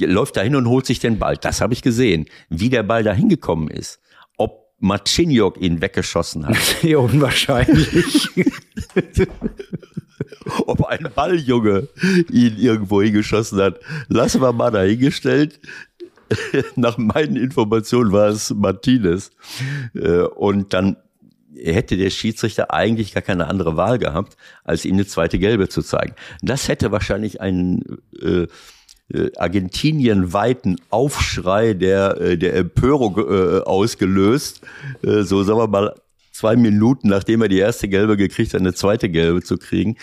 läuft dahin und holt sich den Ball. Das habe ich gesehen. Wie der Ball dahin gekommen ist. Marciniak ihn weggeschossen hat. Sehr unwahrscheinlich. Ob ein Balljunge ihn irgendwo hingeschossen hat, lassen wir mal dahingestellt. Nach meinen Informationen war es Martinez. Und dann hätte der Schiedsrichter eigentlich gar keine andere Wahl gehabt, als ihm eine zweite Gelbe zu zeigen. Das hätte wahrscheinlich einen argentinienweiten Aufschrei der Empörung ausgelöst. So sagen wir mal 2 Minuten, nachdem er die erste Gelbe gekriegt hat, eine zweite Gelbe zu kriegen.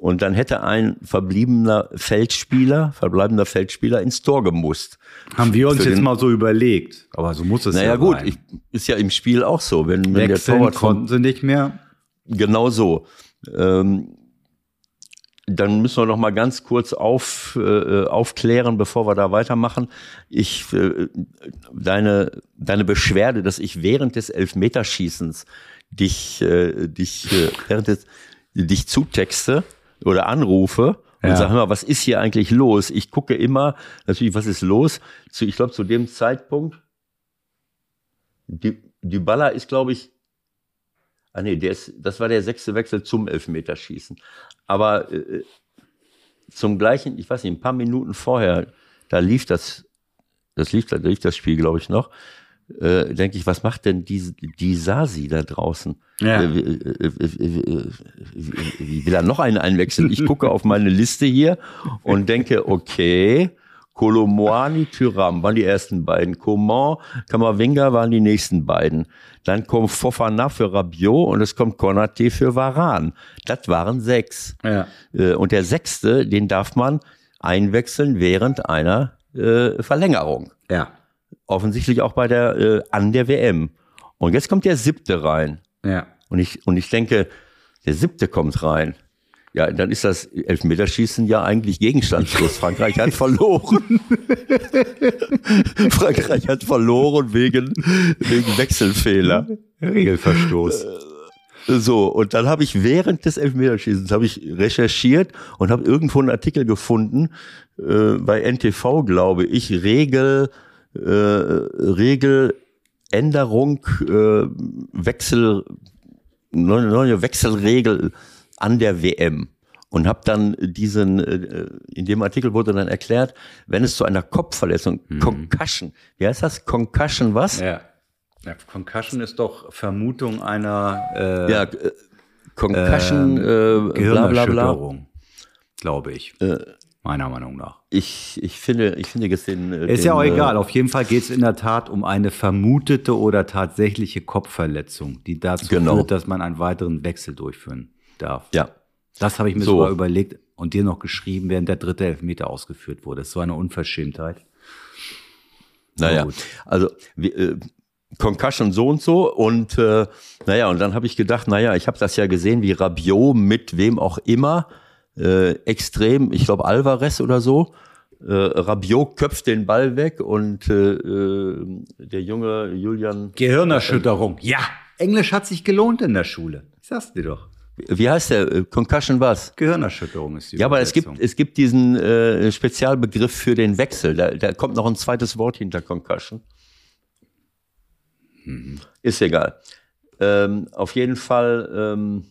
Und dann hätte ein verbleibender Feldspieler ins Tor gemusst. Haben wir uns jetzt mal so überlegt. Aber so muss es ja sein. Naja gut, ist ja im Spiel auch so. Wenn der Torwart konnten sie nicht mehr. Genau so. Dann müssen wir noch mal ganz kurz aufklären, bevor wir da weitermachen. Deine Beschwerde, dass ich während des Elfmeterschießens dich zutexte oder anrufe und sage mal, was ist hier eigentlich los? Ich gucke immer, natürlich, was ist los? Ich glaube, zu dem Zeitpunkt, Dybala ist, glaube ich, das war der 6. Wechsel zum Elfmeterschießen. Aber zum gleichen, ich weiß nicht, ein paar Minuten vorher, da lief das Spiel, glaube ich, noch. Denke ich, was macht denn die Sasi da draußen? Ja. Will er noch einen einwechseln? Ich gucke auf meine Liste hier und denke, okay, Kolo Muani, Thuram waren die ersten beiden. Coman, Kamavinga waren die nächsten beiden. Dann kommt Fofana für Rabiot und es kommt Konaté für Varane. Das waren 6. Ja. Und der 6., den darf man einwechseln während einer Verlängerung. Ja. Offensichtlich auch an der WM. Und jetzt kommt der 7. rein. Ja. Und ich denke, der 7. kommt rein. Ja, dann ist das Elfmeterschießen ja eigentlich gegenstandslos. Frankreich hat verloren. Frankreich hat verloren wegen Wechselfehler. Regelverstoß. So, und dann habe ich während des Elfmeterschießens habe ich recherchiert und habe irgendwo einen Artikel gefunden, bei NTV, glaube ich, Regeländerung, neue Wechselregel an der WM. Und habe dann in dem Artikel wurde dann erklärt, wenn es zu einer Kopfverletzung, Concussion, wie heißt das? Concussion was? Ja. Ja, Concussion ist doch Vermutung einer Concussion, Gehirnerschütterung, glaube ich, meiner Meinung nach. Ich finde jetzt ist ja auch egal, auf jeden Fall geht es in der Tat um eine vermutete oder tatsächliche Kopfverletzung, die dazu führt, dass man einen weiteren Wechel durchführen darf. Ja. Das habe ich mir sogar überlegt und dir noch geschrieben, während der dritte Elfmeter ausgeführt wurde. Das war eine Unverschämtheit. Naja, also Concussion so und so und und dann habe ich gedacht, ich habe das ja gesehen, wie Rabiot mit wem auch immer extrem, ich glaube Alvarez oder so, Rabiot köpft den Ball weg und der junge Julian... Gehirnerschütterung, ja. Englisch hat sich gelohnt in der Schule, ich sag's dir doch. Wie heißt der? Concussion was? Gehirnerschütterung ist die Übersetzung. Ja, aber es gibt diesen Spezialbegriff für den Wechsel, da kommt noch ein zweites Wort hinter Concussion. Ist egal. Auf jeden Fall,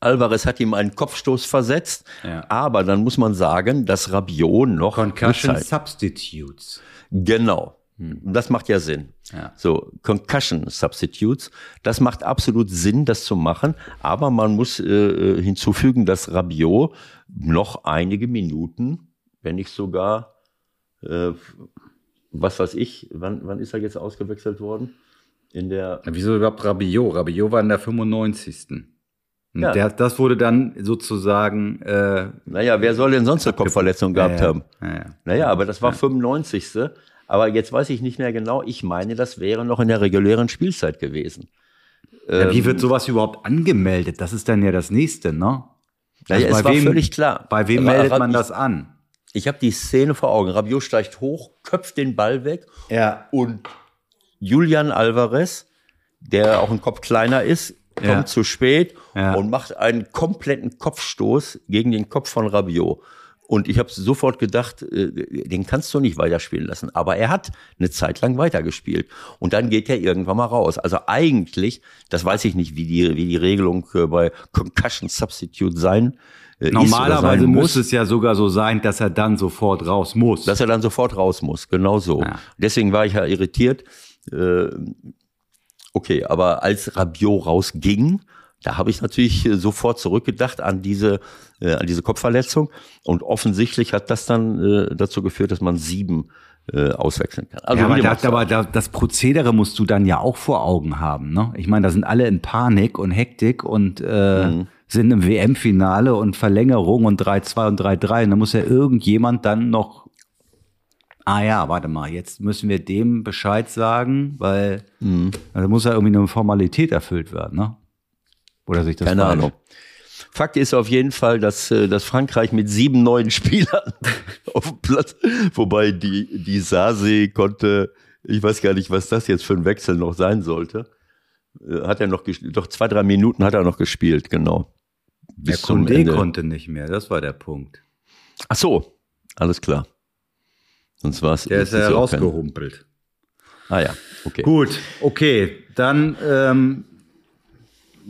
Alvarez hat ihm einen Kopfstoß versetzt, aber dann muss man sagen, dass Rabiot noch... Concussion Substitutes. Genau. Das macht ja Sinn. Ja. So, Concussion Substitutes, das macht absolut Sinn, das zu machen, aber man muss hinzufügen, dass Rabiot noch einige Minuten, wenn nicht sogar... was weiß ich, wann ist er jetzt ausgewechselt worden? Wieso überhaupt Rabiot? Rabiot war in der 95. Ja. Das wurde dann sozusagen... wer soll denn sonst eine Kopfverletzung gehabt haben? Aber das war 95. Aber jetzt weiß ich nicht mehr genau, ich meine, das wäre noch in der regulären Spielzeit gewesen. Wie wird sowas überhaupt angemeldet? Das ist dann ja das Nächste, ne? Es war völlig klar. Bei wem meldet man das an? Ich habe die Szene vor Augen. Rabiot steigt hoch, köpft den Ball weg und Julian Alvarez, der auch ein Kopf kleiner ist, kommt zu spät und macht einen kompletten Kopfstoß gegen den Kopf von Rabiot. Und ich habe sofort gedacht, den kannst du nicht weiterspielen lassen. Aber er hat eine Zeit lang weitergespielt. Und dann geht er irgendwann mal raus. Also eigentlich, das weiß ich nicht, wie die Regelung bei Concussion Substitute sein ist. Normalerweise muss es ja sogar so sein, dass er dann sofort raus muss. Genau so. Ja. Deswegen war ich ja irritiert. Okay, aber als Rabiot rausging, da habe ich natürlich sofort zurückgedacht an diese Kopfverletzung. Und offensichtlich hat das dann dazu geführt, dass man 7 auswechseln kann. Also das Prozedere musst du dann ja auch vor Augen haben, ne? Ich meine, da sind alle in Panik und Hektik und sind im WM-Finale und Verlängerung und 3-2 und 3-3. Und da muss ja irgendjemand dann noch, warte mal, jetzt müssen wir dem Bescheid sagen, weil da muss ja irgendwie eine Formalität erfüllt werden, ne? Oder sich das keine Ahnung. Fakt ist auf jeden Fall, dass Frankreich mit 7 neuen Spielern auf dem Platz, wobei die Sase konnte, ich weiß gar nicht, was das jetzt für ein Wechsel noch sein sollte, hat er noch gespielt, doch 2-3 Minuten hat er noch gespielt, genau. Bis der Kunde konnte nicht mehr, das war der Punkt. Ach so, alles klar. Sonst war es. Der ist ja rausgehumpelt. Okay. Gut, okay, dann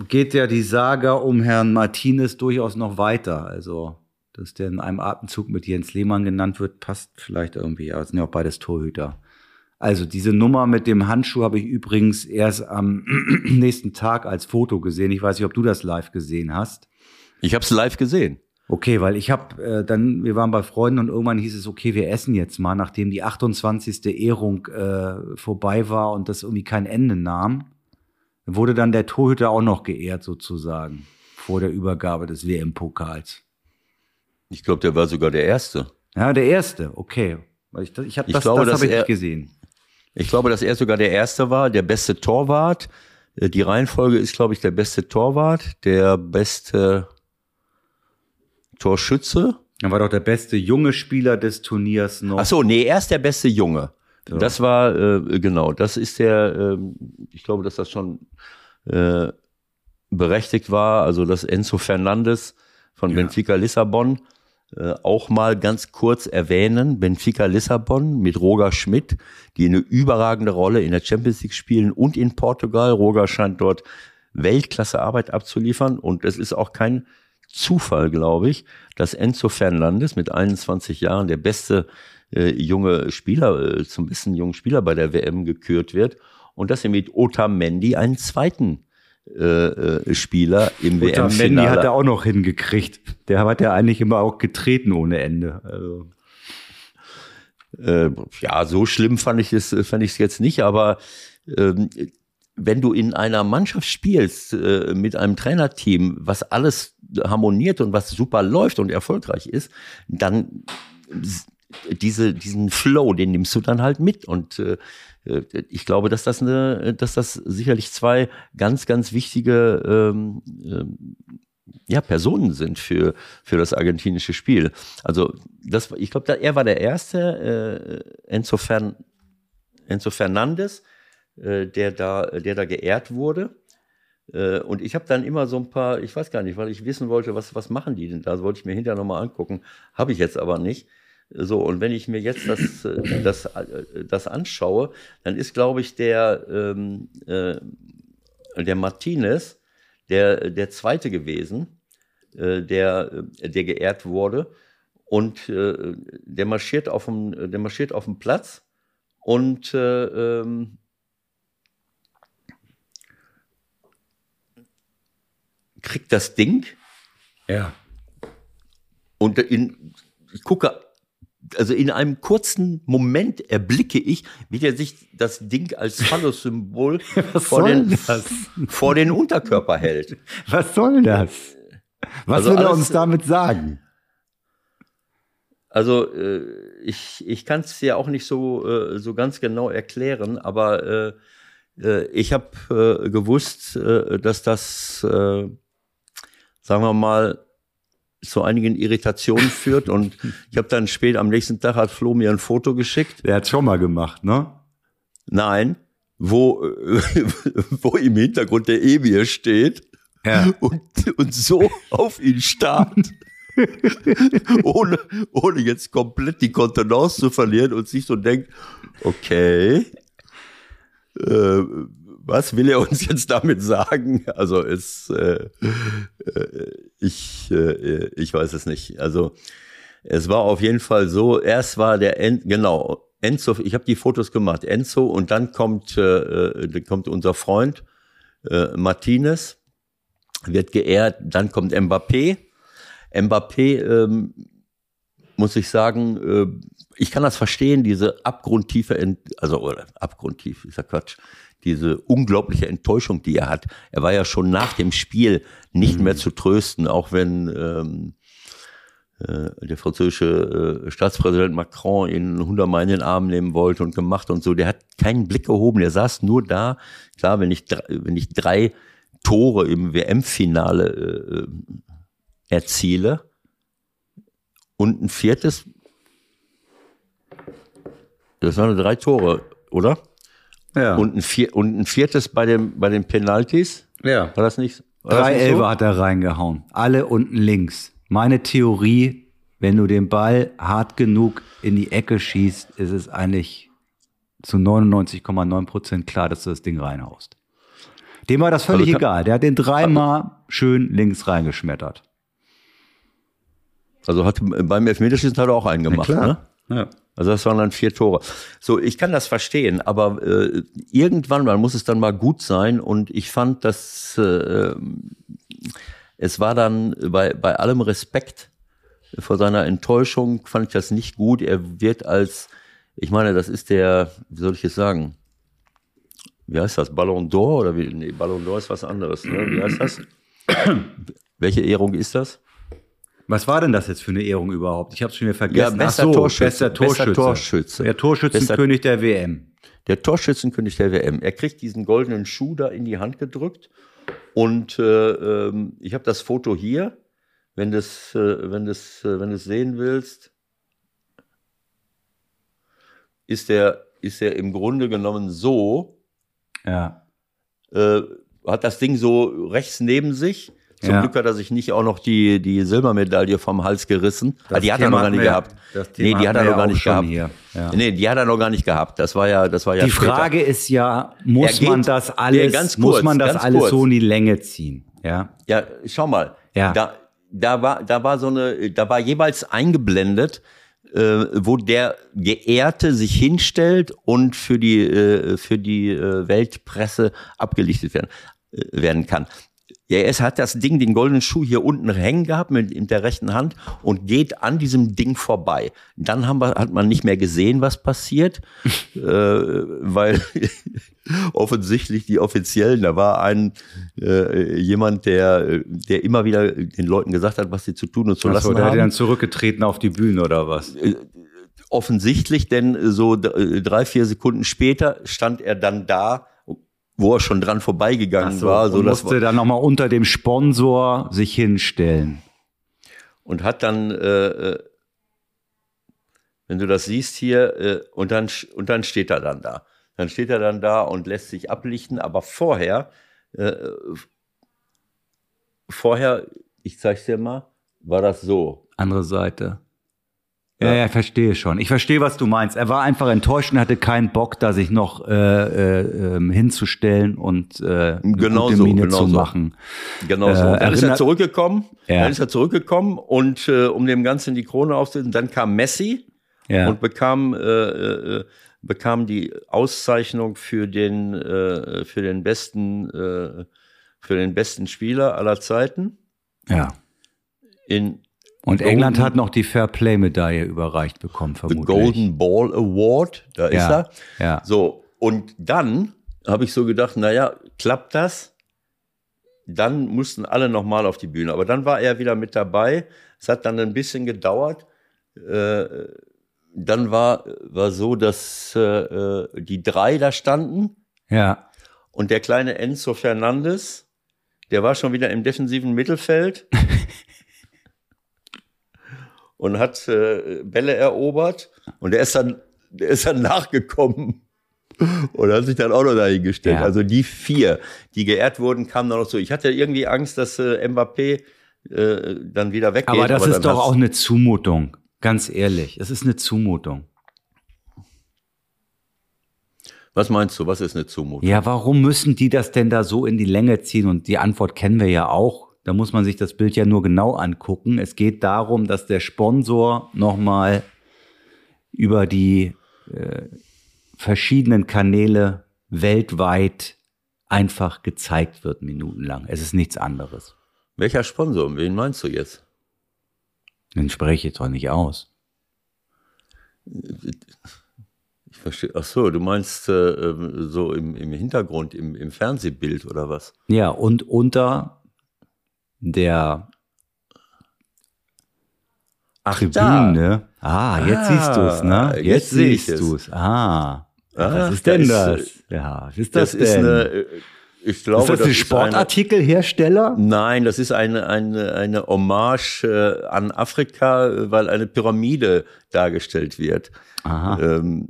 geht ja die Saga um Herrn Martinez durchaus noch weiter. Also, dass der in einem Atemzug mit Jens Lehmann genannt wird, passt vielleicht irgendwie. Aber es sind ja auch beides Torhüter. Also, diese Nummer mit dem Handschuh habe ich übrigens erst am nächsten Tag als Foto gesehen. Ich weiß nicht, ob du das live gesehen hast. Ich habe es live gesehen. Okay, weil ich habe wir waren bei Freunden und irgendwann hieß es, okay, wir essen jetzt mal, nachdem die 28. Ehrung vorbei war und das irgendwie kein Ende nahm. Wurde dann der Torhüter auch noch geehrt sozusagen vor der Übergabe des WM-Pokals. Ich glaube, der war sogar der Erste. Ja, der Erste, okay. Ich glaube, das habe ich nicht gesehen. Ich glaube, dass er sogar der Erste war, der beste Torwart. Die Reihenfolge ist, glaube ich, der beste Torwart, der beste Torschütze. Dann war doch der beste junge Spieler des Turniers noch. Ach so, nee, erst der beste Junge. So. Das war, das ist ich glaube, dass das schon berechtigt war, also dass Enzo Fernández von Benfica Lissabon auch mal ganz kurz erwähnen, Benfica Lissabon mit Roger Schmidt, die eine überragende Rolle in der Champions League spielen und in Portugal. Roger scheint dort Weltklasse-Arbeit abzuliefern und es ist auch kein Zufall, glaube ich, dass Enzo Fernández mit 21 Jahren der beste junge Spieler, zum besten jungen Spieler bei der WM gekürt wird und dass er mit Otamendi einen zweiten Spieler im WM-Finale. Otamendi hat er auch noch hingekriegt. Der hat ja eigentlich immer auch getreten ohne Ende. Also. Ja, so schlimm fand ich es jetzt nicht, aber wenn du in einer Mannschaft spielst mit einem Trainerteam, was alles harmoniert und was super läuft und erfolgreich ist, dann diesen Flow, den nimmst du dann halt mit. Und ich glaube, dass das sicherlich zwei ganz, ganz wichtige Personen sind für das argentinische Spiel. Also das, ich glaube, er war der erste, Enzo Fernández, der da geehrt wurde. Und ich habe dann immer so ein paar, ich weiß gar nicht, weil ich wissen wollte, was machen die denn da? Das wollte ich mir hinterher nochmal angucken. Habe ich jetzt aber nicht. So, und wenn ich mir jetzt das anschaue, dann ist, glaube ich, der Martinez der Zweite gewesen, der geehrt wurde. Und der marschiert auf dem Platz und kriegt das Ding. Ja. Und ich gucke, also in einem kurzen Moment erblicke ich, wie der sich das Ding als Phallus-Symbol vor den Unterkörper hält. Was soll das? Was will er uns damit sagen? Also ich kann es ja auch nicht so ganz genau erklären, aber ich habe gewusst, dass das, sagen wir mal, zu einigen Irritationen führt und ich habe dann spät am nächsten Tag hat Flo mir ein Foto geschickt. Der hat schon mal gemacht, ne? Nein, wo im Hintergrund der Emir steht und so auf ihn starrt, ohne jetzt komplett die Kontenance zu verlieren und sich so denkt, okay, was will er uns jetzt damit sagen? Also ich weiß es nicht. Also es war auf jeden Fall so, erst war Enzo, ich habe die Fotos gemacht, Enzo, und dann kommt unser Freund Martinez, wird geehrt, dann kommt Mbappé. Mbappé, muss ich sagen, ich kann das verstehen, diese abgrundtief, ist ja Quatsch, diese unglaubliche Enttäuschung, die er hat. Er war ja schon nach dem Spiel nicht mehr zu trösten, auch wenn der französische Staatspräsident Macron ihn 100-mal in den Arm nehmen wollte und gemacht und so. Der hat keinen Blick gehoben, der saß nur da. Klar, wenn ich drei Tore im WM-Finale erziele und ein viertes, das waren 3 Tore, oder? Ja. Und ein viertes bei den Penalties? Ja. War das nicht? War 3 Elfer so? Hat er reingehauen. Alle unten links. Meine Theorie, wenn du den Ball hart genug in die Ecke schießt, ist es eigentlich zu 99,9% klar, dass du das Ding reinhaust. Dem war das völlig egal. Der hat den 3-mal schön links reingeschmettert. Also beim Elfmeterschießen hat er auch einen gemacht, ne? Ja. Also das waren dann 4 Tore. So, ich kann das verstehen, aber irgendwann mal muss es dann mal gut sein. Und ich fand, dass es war dann bei allem Respekt vor seiner Enttäuschung, fand ich das nicht gut. Er wird als, ich meine, das ist der, wie soll ich es sagen? Wie heißt das? Ballon d'Or? Oder wie? Nee, Ballon d'Or ist was anderes, ne? Wie heißt das? Welche Ehrung ist das? Was war denn das jetzt für eine Ehrung überhaupt? Ich habe es schon wieder vergessen. Ja, bester Torschütze. Der Torschützenkönig der WM. Der Torschützenkönig der WM. Er kriegt diesen goldenen Schuh da in die Hand gedrückt. Und ich habe das Foto hier, wenn du es sehen willst, ist er im Grunde genommen so. Ja. hat das Ding so rechts neben sich. Zum Glück hat er sich nicht auch noch die Silbermedaille vom Hals gerissen. Ah, die hat er noch gar nicht gehabt. Nee, die hat er noch gar nicht gehabt. Nee, die hat er noch gar nicht gehabt. Das war ja die Frage später. Ist ja, muss man das alles so in die Länge ziehen? Ja, ja, schau mal. Ja. Da war jeweils eingeblendet, wo der Geehrte sich hinstellt und für die Weltpresse abgelichtet werden kann. Ja, er hat das Ding, den goldenen Schuh hier unten hängen gehabt mit der rechten Hand und geht an diesem Ding vorbei. Dann hat man nicht mehr gesehen, was passiert, weil offensichtlich die Offiziellen, da war jemand, der immer wieder den Leuten gesagt hat, was sie zu tun und zu lassen haben. Der hat dann zurückgetreten auf die Bühne oder was? Offensichtlich, denn so 3-4 Sekunden später stand er dann da, wo er schon dran vorbeigegangen war. So, und musste dann nochmal unter dem Sponsor sich hinstellen. Und hat dann, wenn du das siehst hier, und dann steht er dann da. Dann steht er dann da und lässt sich ablichten. Aber vorher, ich zeig's dir mal, war das so. Andere Seite. Ja, verstehe schon. Ich verstehe, was du meinst. Er war einfach enttäuscht und hatte keinen Bock, da sich noch hinzustellen und eine gute Miene zu machen. Genau so. Dann ist er zurückgekommen und um dem Ganzen die Krone aufzusetzen. Dann kam Messi und bekam die Auszeichnung für den besten Spieler aller Zeiten. Ja. Und England hat noch die Fair-Play-Medaille überreicht bekommen, vermutlich. The Golden Ball Award, da ist er. Ja. So, und dann habe ich so gedacht, naja, klappt das? Dann mussten alle nochmal auf die Bühne. Aber dann war er wieder mit dabei. Es hat dann ein bisschen gedauert. Dann war so, dass die drei da standen. Ja. Und der kleine Enzo Fernández, der war schon wieder im defensiven Mittelfeld. Und hat Bälle erobert und der ist dann nachgekommen und hat sich dann auch noch dahingestellt. Ja. Also die vier, die geehrt wurden, kamen dann noch so. Ich hatte irgendwie Angst, dass Mbappé dann wieder weggeht. Aber das ist doch auch eine Zumutung, ganz ehrlich. Es ist eine Zumutung. Was meinst du, was ist eine Zumutung? Ja, warum müssen die das denn da so in die Länge ziehen? Und die Antwort kennen wir ja auch. Da muss man sich das Bild ja nur genau angucken. Es geht darum, dass der Sponsor nochmal über die verschiedenen Kanäle weltweit einfach gezeigt wird, minutenlang. Es ist nichts anderes. Welcher Sponsor? Wen meinst du jetzt? Den spreche ich doch nicht aus. Ich verstehe. Ach so, du meinst so im Hintergrund, im Fernsehbild oder was? Ja, und unter der Tribüne. Jetzt siehst du es, ne? Jetzt siehst du es. Was ist denn das? Was ist das denn? Ist eine, ich glaube, ist das ein Sportartikelhersteller? Nein, das ist eine Hommage an Afrika, weil eine Pyramide dargestellt wird. Wir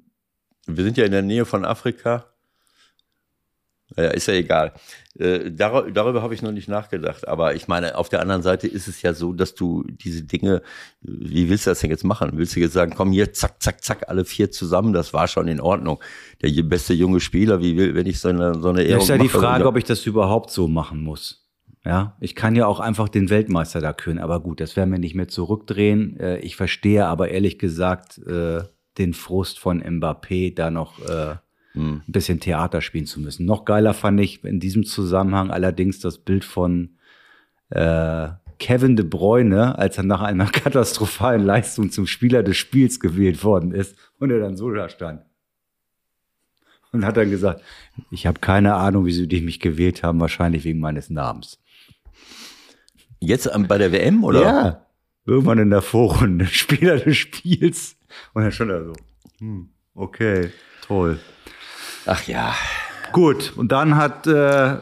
sind ja in der Nähe von Afrika. Ja, ist ja egal. Darüber habe ich noch nicht nachgedacht. Aber ich meine, auf der anderen Seite ist es ja so, dass du diese Dinge, wie willst du das denn jetzt machen? Willst du jetzt sagen, komm hier, zack, zack, zack, alle vier zusammen, das war schon in Ordnung. Der beste junge Spieler, wenn ich so eine Ehrung mache. Das ist ja die Frage, ob ich das überhaupt so machen muss. Ja, ich kann ja auch einfach den Weltmeister da küren. Aber gut, das werden wir nicht mehr zurückdrehen. Ich verstehe aber ehrlich gesagt den Frust von Mbappé da noch... ein bisschen Theater spielen zu müssen. Noch geiler fand ich in diesem Zusammenhang allerdings das Bild von Kevin De Bruyne, als er nach einer katastrophalen Leistung zum Spieler des Spiels gewählt worden ist und er dann so da stand. Und hat dann gesagt, ich habe keine Ahnung, wieso die mich gewählt haben, wahrscheinlich wegen meines Namens. Jetzt bei der WM, oder? Ja, irgendwann in der Vorrunde, Spieler des Spiels. Und dann schon da so, okay, toll. Ach ja. Gut, und dann hat der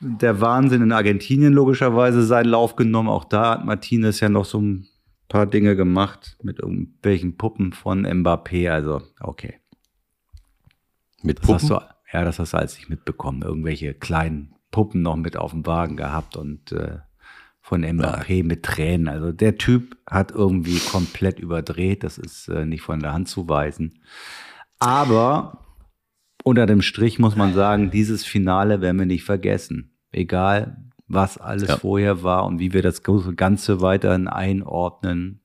Wahnsinn in Argentinien logischerweise seinen Lauf genommen. Auch da hat Martinez ja noch so ein paar Dinge gemacht mit irgendwelchen Puppen von Mbappé. Also, okay. Mit Puppen? Ja, das hast du als nicht mitbekommen. Irgendwelche kleinen Puppen noch mit auf dem Wagen gehabt und von Mbappé mit Tränen. Also der Typ hat irgendwie komplett überdreht. Das ist nicht von der Hand zu weisen. Aber unter dem Strich muss man sagen, dieses Finale werden wir nicht vergessen. Egal, was alles vorher war und wie wir das Ganze weiterhin einordnen.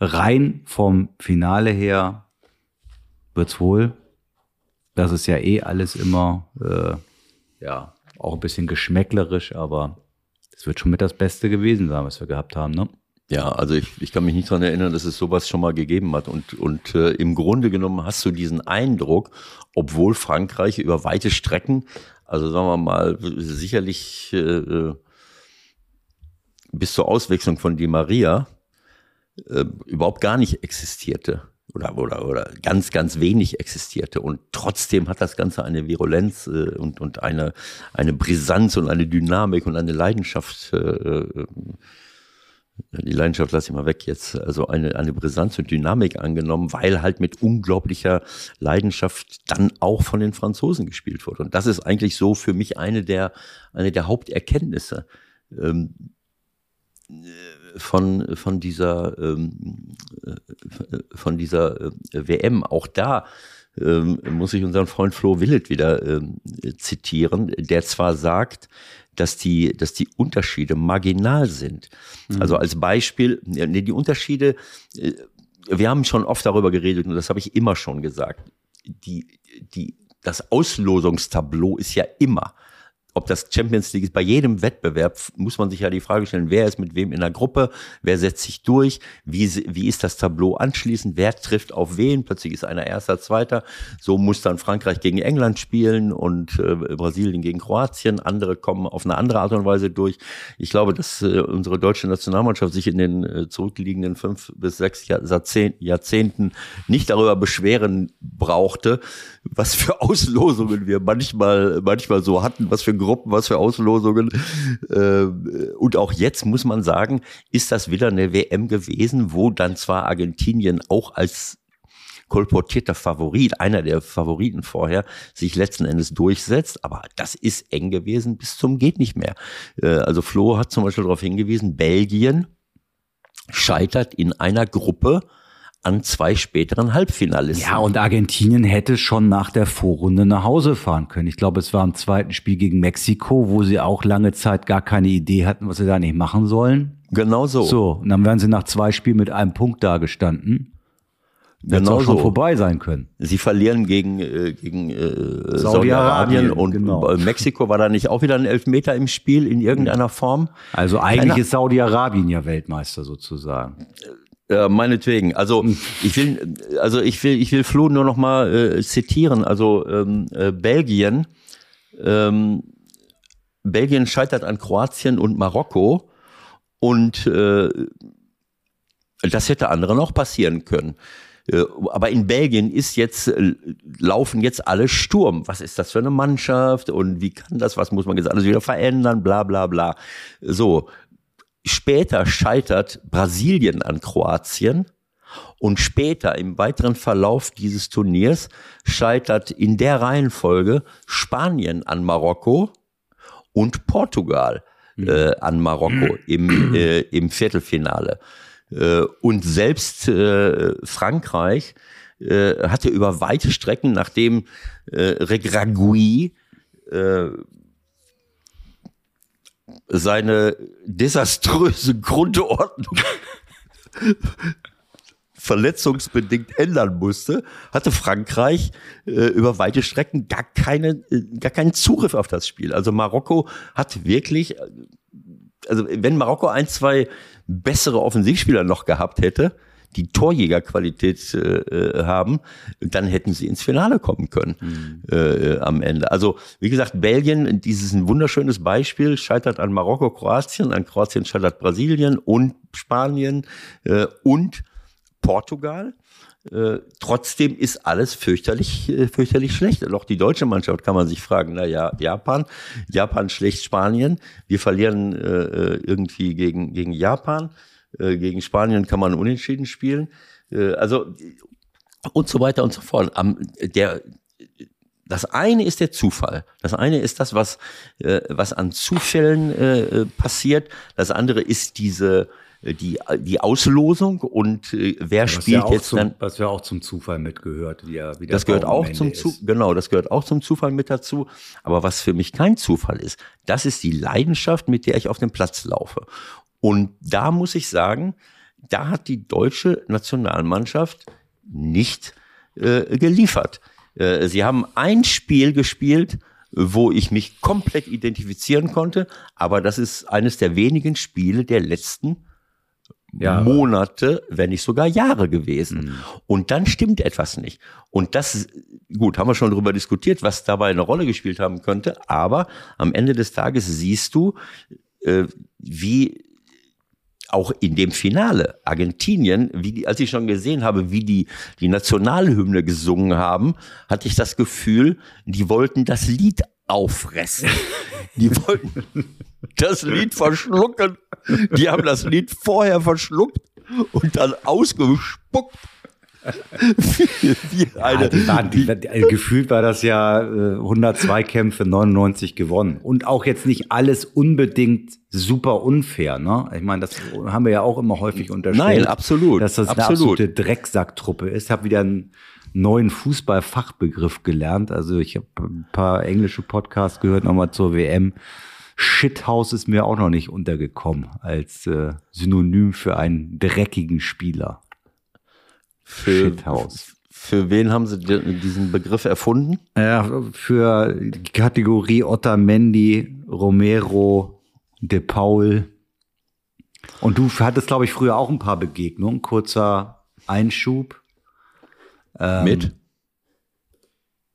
Rein vom Finale her wird's wohl. Das ist ja eh alles immer ja auch ein bisschen geschmäcklerisch, aber es wird schon mit das Beste gewesen sein, was wir gehabt haben, ne? Ja, also ich kann mich nicht daran erinnern, dass es sowas schon mal gegeben hat. Und im Grunde genommen hast du diesen Eindruck, obwohl Frankreich über weite Strecken, also sagen wir mal, sicherlich bis zur Auswechslung von Di Maria überhaupt gar nicht existierte oder ganz, ganz wenig existierte. Und trotzdem hat das Ganze eine Virulenz und eine Brisanz und eine Dynamik und eine Leidenschaft. Die Leidenschaft lasse ich mal weg jetzt. Also eine Brisanz und Dynamik angenommen, weil halt mit unglaublicher Leidenschaft dann auch von den Franzosen gespielt wurde. Und das ist eigentlich so für mich eine der Haupterkenntnisse von dieser WM. Auch da muss ich unseren Freund Flo Willett wieder zitieren, der zwar sagt, dass die Unterschiede marginal sind. Mhm. Also als Beispiel, die Unterschiede, wir haben schon oft darüber geredet und das habe ich immer schon gesagt, das Auslosungstableau ist ja immer, ob das Champions League ist, bei jedem Wettbewerb muss man sich ja die Frage stellen, wer ist mit wem in der Gruppe, wer setzt sich durch, wie ist das Tableau anschließend, wer trifft auf wen, plötzlich ist einer Erster, Zweiter, so muss dann Frankreich gegen England spielen und Brasilien gegen Kroatien, andere kommen auf eine andere Art und Weise durch. Ich glaube, dass unsere deutsche Nationalmannschaft sich in den zurückliegenden 5 bis 6 Jahrzehnten nicht darüber beschweren brauchte, was für Auslosungen wir manchmal so hatten, was für Gruppen, was für Auslosungen. Und auch jetzt muss man sagen, ist das wieder eine WM gewesen, wo dann zwar Argentinien auch als kolportierter Favorit, einer der Favoriten vorher, sich letzten Endes durchsetzt, aber das ist eng gewesen bis zum geht nicht mehr. Also Flo hat zum Beispiel darauf hingewiesen, Belgien scheitert in einer Gruppe an 2 späteren Halbfinalisten. Ja, und Argentinien hätte schon nach der Vorrunde nach Hause fahren können. Ich glaube, es war im zweiten Spiel gegen Mexiko, wo sie auch lange Zeit gar keine Idee hatten, was sie da nicht machen sollen. Genau so. So, und dann wären sie nach 2 Spielen mit einem Punkt dagestanden. Genau so. Schon vorbei sein können. Sie verlieren gegen Saudi-Arabien und genau. Mexiko war da nicht auch wieder ein Elfmeter im Spiel in irgendeiner Form? Also eigentlich ist Saudi-Arabien ja Weltmeister sozusagen. Meinetwegen. Also ich will Flo nur noch mal zitieren. Also Belgien scheitert an Kroatien und Marokko und das hätte anderen auch passieren können. Aber in Belgien laufen jetzt alle Sturm. Was ist das für eine Mannschaft und wie kann das? Was muss man jetzt alles wieder verändern? Bla bla bla. So. Später scheitert Brasilien an Kroatien und später im weiteren Verlauf dieses Turniers scheitert in der Reihenfolge Spanien an Marokko und Portugal an Marokko im Viertelfinale. Und selbst Frankreich hatte über weite Strecken, nachdem Regragui seine desaströse Grundordnung verletzungsbedingt ändern musste, hatte Frankreich über weite Strecken gar keinen Zugriff auf das Spiel. Also Marokko hat wirklich, also wenn Marokko 1, 2 bessere Offensivspieler noch gehabt hätte, die Torjägerqualität haben, dann hätten sie ins Finale kommen können am Ende. Also wie gesagt, Belgien, dieses ein wunderschönes Beispiel, scheitert an Marokko, Kroatien, an Kroatien scheitert Brasilien und Spanien und Portugal. Trotzdem ist alles fürchterlich schlecht. Auch die deutsche Mannschaft kann man sich fragen, naja, Japan schlecht Spanien, wir verlieren irgendwie gegen Japan. Gegen Spanien kann man unentschieden spielen, also und so weiter und so fort. Das eine ist der Zufall. Das eine ist das, was an Zufällen passiert. Das andere ist die Auslosung und wer spielt jetzt dann. Was ja auch zum Zufall mitgehört. Das gehört auch zum Zufall, genau, das gehört auch zum Zufall mit dazu. Aber was für mich kein Zufall ist, das ist die Leidenschaft, mit der ich auf den Platz laufe. Und da muss ich sagen, da hat die deutsche Nationalmannschaft nicht geliefert. Sie haben ein Spiel gespielt, wo ich mich komplett identifizieren konnte, aber das ist eines der wenigen Spiele der letzten Monate, wenn nicht sogar Jahre gewesen. Mhm. Und dann stimmt etwas nicht. Und das, gut, haben wir schon darüber diskutiert, was dabei eine Rolle gespielt haben könnte, aber am Ende des Tages siehst du, wie auch in dem Finale Argentinien, als ich schon gesehen habe, wie die Nationalhymne gesungen haben, hatte ich das Gefühl, die wollten das Lied auffressen. Die wollten das Lied verschlucken. Die haben das Lied vorher verschluckt und dann ausgespuckt. Gefühlt war das ja 102 Kämpfe, 99 gewonnen. Und auch jetzt nicht alles unbedingt super unfair, ne? Ich meine, das haben wir ja auch immer häufig unterstellt. Nein, absolut. Dass das eine absolute Drecksacktruppe ist. Ich habe wieder einen neuen Fußballfachbegriff gelernt. Also ich habe ein paar englische Podcasts gehört, nochmal zur WM. Shithouse ist mir auch noch nicht untergekommen als Synonym für einen dreckigen Spieler. Für wen haben Sie diesen Begriff erfunden? Für die Kategorie Otamendi, Romero, De Paul. Und du hattest, glaube ich, früher auch ein paar Begegnungen. Kurzer Einschub. Mit?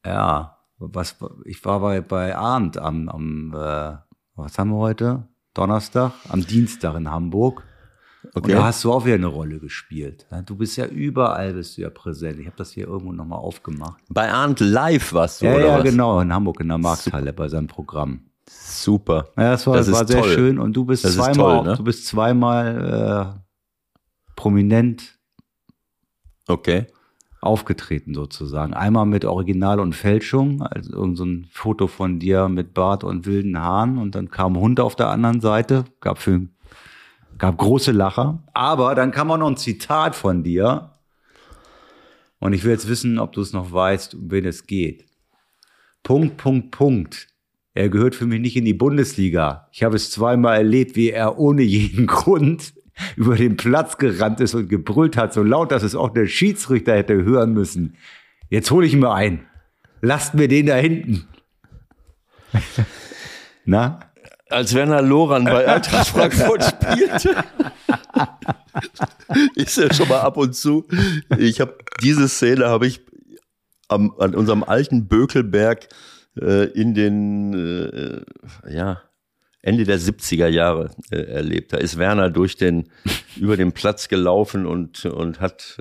Ja, ich war bei Arndt am was haben wir heute? Donnerstag? Am Dienstag in Hamburg. Okay. Und da hast du auch wieder eine Rolle gespielt. Du bist ja überall präsent. Ich habe das hier irgendwo nochmal aufgemacht. Bei Arndt Live warst du, oder was? Ja, genau, in Hamburg in der Markthalle bei seinem Programm. Super. Ja, das war sehr schön. Und du bist zweimal prominent aufgetreten sozusagen. Einmal mit Original und Fälschung, also irgend so ein Foto von dir mit Bart und wilden Haaren. Und dann kam ein Hund auf der anderen Seite, gab große Lacher, aber dann kam auch noch ein Zitat von dir. Und ich will jetzt wissen, ob du es noch weißt, um wen es geht. ... Er gehört für mich nicht in die Bundesliga. Ich habe es zweimal erlebt, wie er ohne jeden Grund über den Platz gerannt ist und gebrüllt hat, so laut, dass es auch der Schiedsrichter hätte hören müssen. Jetzt hole ich ihn mal ein. Lasst mir den da hinten. Na? Als Werner Loran bei Eintracht Frankfurt spielte. Ist ja schon mal ab und zu. Ich habe diese Szene an unserem alten Bökelberg in den Ende der 70er Jahre erlebt. Da ist Werner über den Platz gelaufen und hat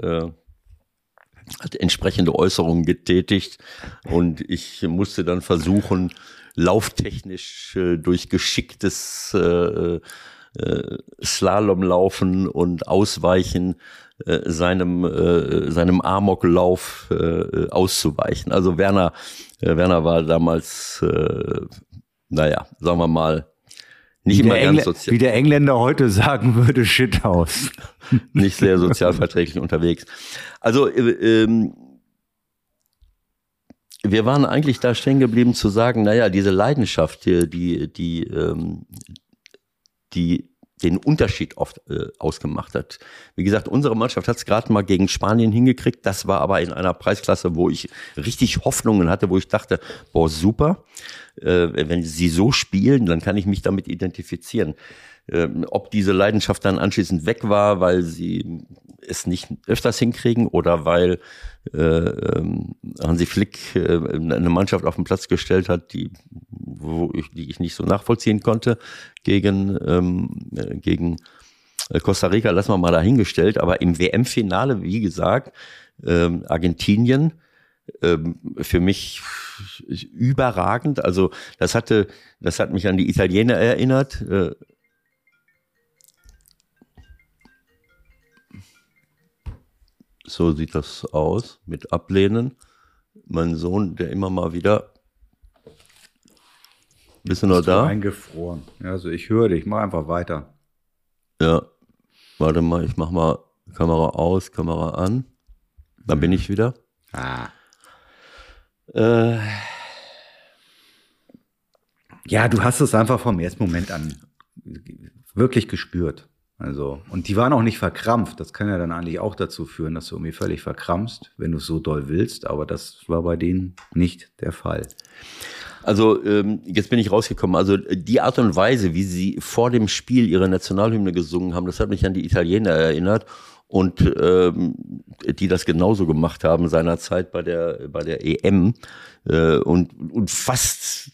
entsprechende Äußerungen getätigt. Und ich musste dann versuchen, lauftechnisch durch geschicktes Slalomlaufen und Ausweichen seinem Amoklauf auszuweichen. Also Werner war damals, sagen wir mal, nicht immer ganz sozial. Wie der Engländer heute sagen würde, Shithouse. Nicht sehr sozialverträglich unterwegs. Also wir waren eigentlich da stehen geblieben zu sagen, diese Leidenschaft, die den Unterschied oft ausgemacht hat. Wie gesagt, unsere Mannschaft hat es gerade mal gegen Spanien hingekriegt. Das war aber in einer Preisklasse, wo ich richtig Hoffnungen hatte, wo ich dachte, boah, super, wenn sie so spielen, dann kann ich mich damit identifizieren. Ob diese Leidenschaft dann anschließend weg war, weil sie es nicht öfters hinkriegen oder weil Hansi Flick eine Mannschaft auf den Platz gestellt hat, die ich nicht so nachvollziehen konnte gegen Costa Rica, lassen wir mal dahingestellt. Aber im WM-Finale, wie gesagt, Argentinien, für mich überragend. Also das hat mich an die Italiener erinnert. So sieht das aus mit Ablehnen. Mein Sohn, der immer mal wieder. Bist du noch da? Eingefroren. Also ich höre dich, mach einfach weiter. Ja, warte mal, ich mach mal Kamera aus, Kamera an. Da bin ich wieder. Ja, du hast es einfach vom ersten Moment an wirklich gespürt. Also, und die waren auch nicht verkrampft. Das kann ja dann eigentlich auch dazu führen, dass du irgendwie völlig verkrampfst, wenn du es so doll willst. Aber das war bei denen nicht der Fall. Also, jetzt bin ich rausgekommen. Also, die Art und Weise, wie sie vor dem Spiel ihre Nationalhymne gesungen haben, das hat mich an die Italiener erinnert. Und die das genauso gemacht haben seinerzeit bei der EM. Und fast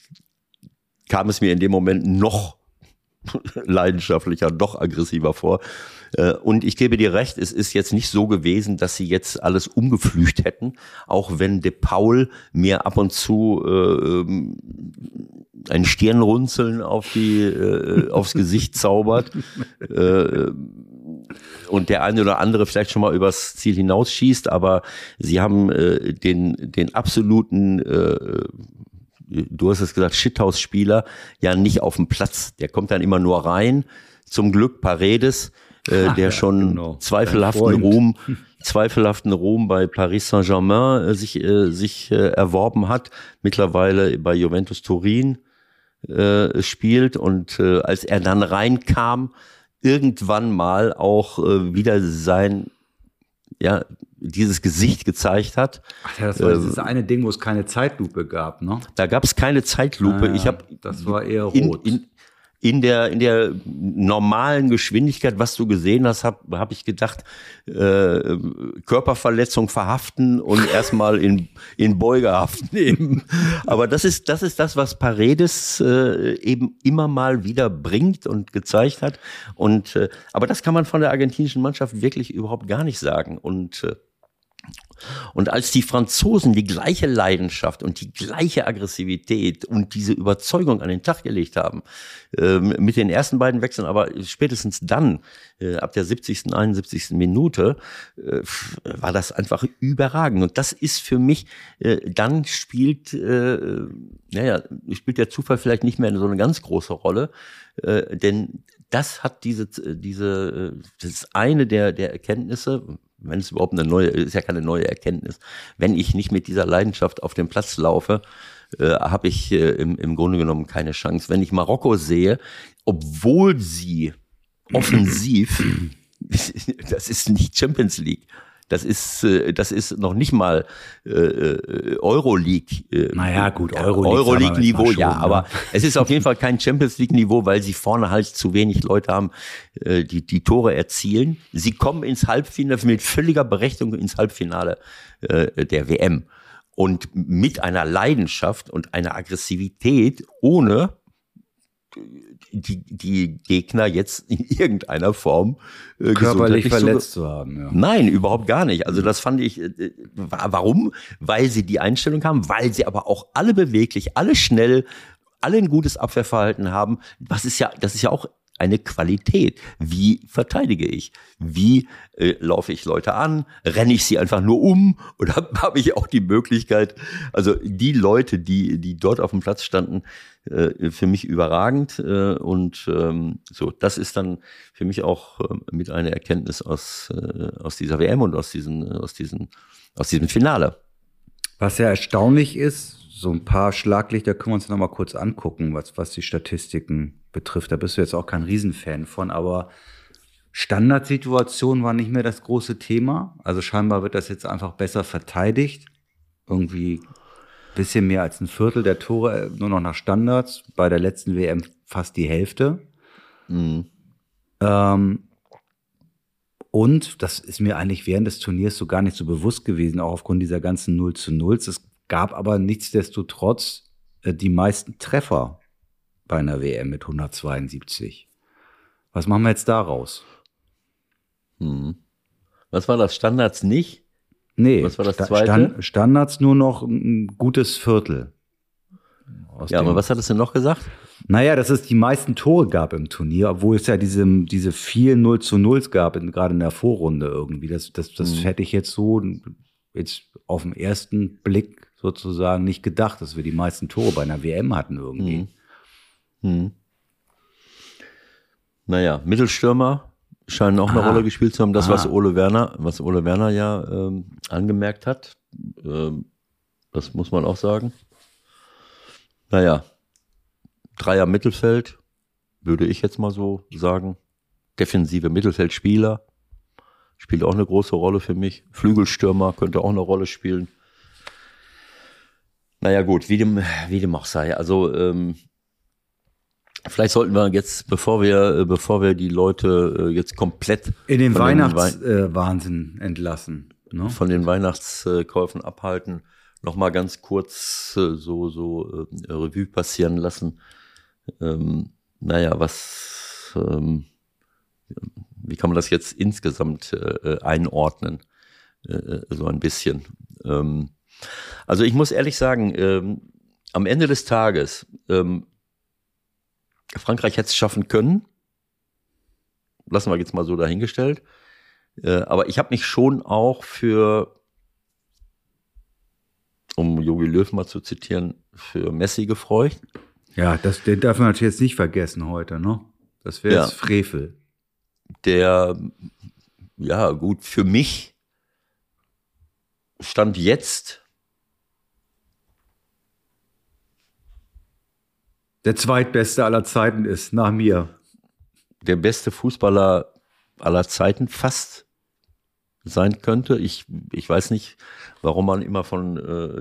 kam es mir in dem Moment noch leidenschaftlicher, doch aggressiver vor. Und ich gebe dir recht, es ist jetzt nicht so gewesen, dass sie jetzt alles umgepflügt hätten, auch wenn De Paul mir ab und zu ein Stirnrunzeln aufs Gesicht zaubert und der eine oder andere vielleicht schon mal übers Ziel hinausschießt, aber sie haben den absoluten du hast es gesagt, Shithouse-Spieler, ja nicht auf dem Platz. Der kommt dann immer nur rein. Zum Glück Paredes, der schon genau. zweifelhaften Ruhm bei Paris Saint-Germain sich erworben hat, mittlerweile bei Juventus Turin spielt und als er dann reinkam, irgendwann mal auch wieder sein, ja, dieses Gesicht gezeigt hat. Ach ja, das war dieses eine Ding, wo es keine Zeitlupe gab, ne? Da gab es keine Zeitlupe. Naja, das war eher rot. In der normalen Geschwindigkeit, was du gesehen hast, hab ich gedacht, Körperverletzung verhaften und erstmal in Beugehaft nehmen. Aber das ist das, was Paredes eben immer mal wieder bringt und gezeigt hat. Und aber das kann man von der argentinischen Mannschaft wirklich überhaupt gar nicht sagen. Und als die Franzosen die gleiche Leidenschaft und die gleiche Aggressivität und diese Überzeugung an den Tag gelegt haben, mit den ersten beiden Wechseln, aber spätestens dann, ab der 70., 71. Minute, war das einfach überragend. Und das ist für mich, dann spielt der Zufall vielleicht nicht mehr so eine ganz große Rolle, denn das hat das ist eine der Erkenntnisse, wenn es überhaupt ist ja keine neue Erkenntnis. Wenn ich nicht mit dieser Leidenschaft auf den Platz laufe, habe ich im Grunde genommen keine Chance. Wenn ich Marokko sehe, obwohl sie offensiv, das ist nicht Champions League, das ist noch nicht mal Euroleague. Naja, gut, Euroleague-Niveau, ja, aber es ist auf jeden Fall kein Champions-League-Niveau, weil sie vorne halt zu wenig Leute haben, die Tore erzielen. Sie kommen ins Halbfinale, mit völliger Berechtigung ins Halbfinale der WM. Und mit einer Leidenschaft und einer Aggressivität, ohne die Gegner jetzt in irgendeiner Form körperlich verletzt zu haben. Ja. Nein, überhaupt gar nicht. Also das fand ich, warum? Weil sie die Einstellung haben, weil sie aber auch alle beweglich, alle schnell, alle ein gutes Abwehrverhalten haben. Das ist ja auch eine Qualität. Wie verteidige ich? Wie laufe ich Leute an? Renne ich sie einfach nur um? Oder habe ich auch die Möglichkeit, also die Leute, die dort auf dem Platz standen, für mich überragend. Und so, das ist dann für mich auch mit einer Erkenntnis aus dieser WM und aus diesem Finale. Was ja erstaunlich ist, so ein paar Schlaglichter können wir uns noch mal kurz angucken, was die Statistiken betrifft. Da bist du jetzt auch kein Riesenfan von, aber Standardsituation war nicht mehr das große Thema. Also scheinbar wird das jetzt einfach besser verteidigt. Irgendwie ein bisschen mehr als ein Viertel der Tore nur noch nach Standards. Bei der letzten WM fast die Hälfte. Mhm. Und das ist mir eigentlich während des Turniers so gar nicht so bewusst gewesen, auch aufgrund dieser ganzen 0:0s. Es gab aber nichtsdestotrotz die meisten Treffer bei einer WM mit 172. Was machen wir jetzt daraus? Was war das? Standards nicht? Nee, was war das zweite? Standards nur noch ein gutes Viertel. Ja, aber was hattest du noch gesagt? Naja, dass es die meisten Tore gab im Turnier, obwohl es ja diese 4 0:0s gab, gerade in der Vorrunde irgendwie. Das hätte ich jetzt so jetzt auf den ersten Blick sozusagen nicht gedacht, dass wir die meisten Tore bei einer WM hatten irgendwie. Mhm. Mhm. Naja, Mittelstürmer scheinen auch eine Rolle gespielt zu haben. Das, was Ole Werner ja angemerkt hat, das muss man auch sagen. Naja, Dreier Mittelfeld, würde ich jetzt mal so sagen. Defensive Mittelfeldspieler spielt auch eine große Rolle für mich. Flügelstürmer könnte auch eine Rolle spielen. Naja gut, wie dem auch sei. Also vielleicht sollten wir jetzt, bevor wir die Leute jetzt komplett in den Weihnachtswahnsinn entlassen, ne? Von den Weihnachtskäufen abhalten, nochmal ganz kurz so Revue passieren lassen. Naja, was, wie kann man das jetzt insgesamt einordnen? So ein bisschen. Also ich muss ehrlich sagen, am Ende des Tages, Frankreich hätte es schaffen können. Lassen wir jetzt mal so dahingestellt. Aber ich habe mich schon auch für, um Jogi Löw mal zu zitieren, für Messi gefreut. Ja, den darf man natürlich jetzt nicht vergessen heute, ne? Das wäre jetzt Frevel. Der, ja gut, für mich stand jetzt der zweitbeste aller Zeiten ist, nach mir. Der beste Fußballer aller Zeiten fast sein könnte. Ich weiß nicht, warum man immer von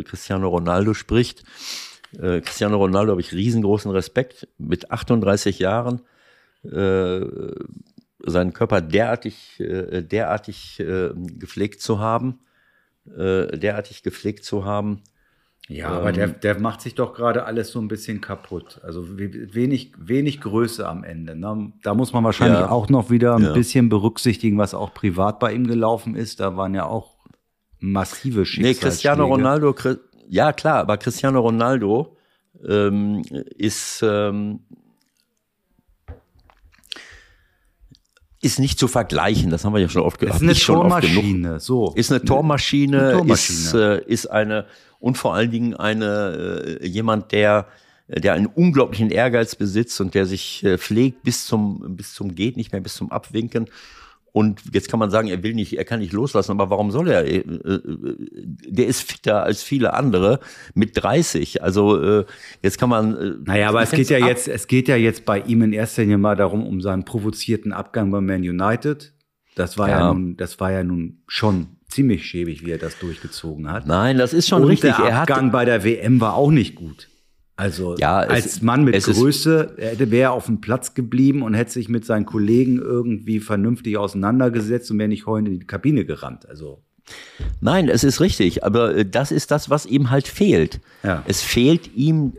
Cristiano Ronaldo spricht. Cristiano Ronaldo habe ich riesengroßen Respekt. Mit 38 Jahren seinen Körper derartig gepflegt zu haben. Ja, aber der macht sich doch gerade alles so ein bisschen kaputt. Also wenig Größe am Ende, ne? Da muss man wahrscheinlich auch noch wieder ein bisschen berücksichtigen, was auch privat bei ihm gelaufen ist. Da waren ja auch massive Schicksalsschläge. Nee, Cristiano Ronaldo, ja klar, aber Cristiano Ronaldo ist nicht zu vergleichen, das haben wir ja schon oft gesagt. Ist eine Tormaschine. Ist eine, und vor allen Dingen jemand, der einen unglaublichen Ehrgeiz besitzt und der sich pflegt bis zum Geht nicht mehr, bis zum Abwinken. Und jetzt kann man sagen, er kann nicht loslassen, aber warum soll er? Der ist fitter als viele andere mit 30. Also jetzt kann man. Naja, aber es geht ja jetzt bei ihm in erster Linie mal darum, um seinen provozierten Abgang bei Man United. Das war ja nun schon ziemlich schäbig, wie er das durchgezogen hat. Nein, das ist schon richtig. Der Abgang bei der WM war auch nicht gut. Also als Mann mit Größe wäre er auf dem Platz geblieben und hätte sich mit seinen Kollegen irgendwie vernünftig auseinandergesetzt und wäre nicht heulend in die Kabine gerannt. Also nein, es ist richtig, aber das ist das, was ihm halt fehlt. Ja. Es fehlt ihm,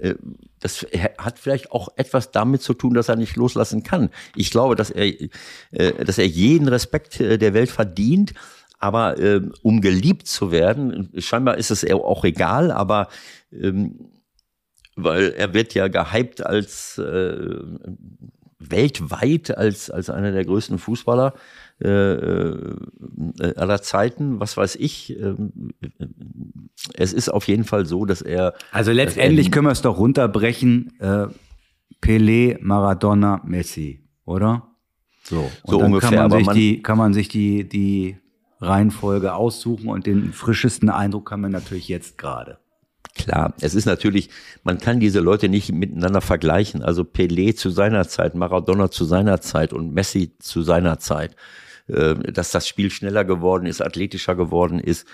das hat vielleicht auch etwas damit zu tun, dass er nicht loslassen kann. Ich glaube, dass er jeden Respekt der Welt verdient. Aber um geliebt zu werden, scheinbar ist es auch egal, aber weil er wird ja gehypt als weltweit als einer der größten Fußballer aller Zeiten, was weiß ich. Es ist auf jeden Fall so, dass er... Also letztendlich können wir es doch runterbrechen. Pelé, Maradona, Messi, oder? So dann ungefähr. Kann man sich die Reihenfolge aussuchen und den frischesten Eindruck haben wir natürlich jetzt gerade. Klar, es ist natürlich, man kann diese Leute nicht miteinander vergleichen. Also Pelé zu seiner Zeit, Maradona zu seiner Zeit und Messi zu seiner Zeit. Dass das Spiel schneller geworden ist, athletischer geworden ist.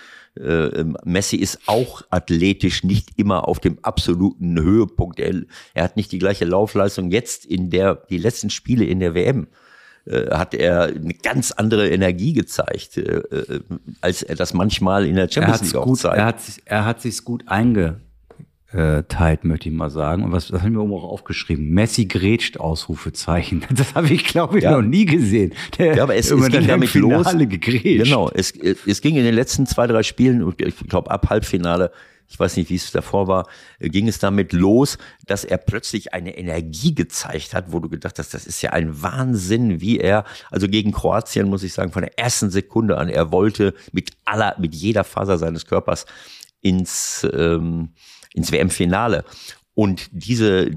Messi ist auch athletisch nicht immer auf dem absoluten Höhepunkt. Er hat nicht die gleiche Laufleistung. Jetzt die letzten Spiele in der WM hat er eine ganz andere Energie gezeigt, als er das manchmal in der Champions League auch zeigt. Er hat sich's gut eingeteilt, möchte ich mal sagen. Und das haben wir oben auch aufgeschrieben. Messi grätscht, Ausrufezeichen. Das habe ich, glaube ich, noch nie gesehen. Ja, aber es ging damit los. Genau, es ging in den letzten 2, 3 Spielen, ich glaube ab Halbfinale, ich weiß nicht, wie es davor war, ging es damit los, dass er plötzlich eine Energie gezeigt hat, wo du gedacht hast, das ist ja ein Wahnsinn, wie er, also gegen Kroatien muss ich sagen, von der ersten Sekunde an, er wollte mit jeder Faser seines Körpers ins WM-Finale. Und diese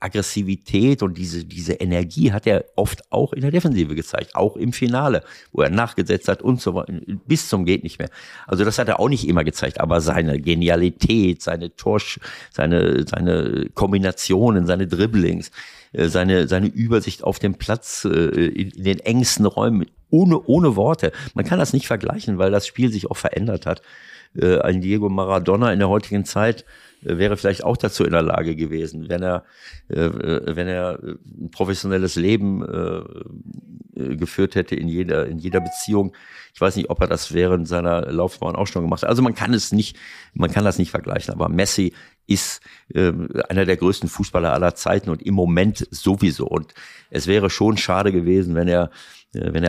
Aggressivität und diese Energie hat er oft auch in der Defensive gezeigt, auch im Finale, wo er nachgesetzt hat und so weiter, bis zum geht nicht mehr. Also das hat er auch nicht immer gezeigt, aber seine Genialität, seine seine Kombinationen, seine Dribblings, seine Übersicht auf dem Platz in den engsten Räumen, ohne Worte. Man kann das nicht vergleichen, weil das Spiel sich auch verändert hat. Ein Diego Maradona in der heutigen Zeit wäre vielleicht auch dazu in der Lage gewesen, wenn er ein professionelles Leben geführt hätte in jeder Beziehung. Ich weiß nicht, ob er das während seiner Laufbahn auch schon gemacht hat. Also man kann das nicht vergleichen. Aber Messi ist einer der größten Fußballer aller Zeiten und im Moment sowieso. Und es wäre schon schade gewesen, wenn er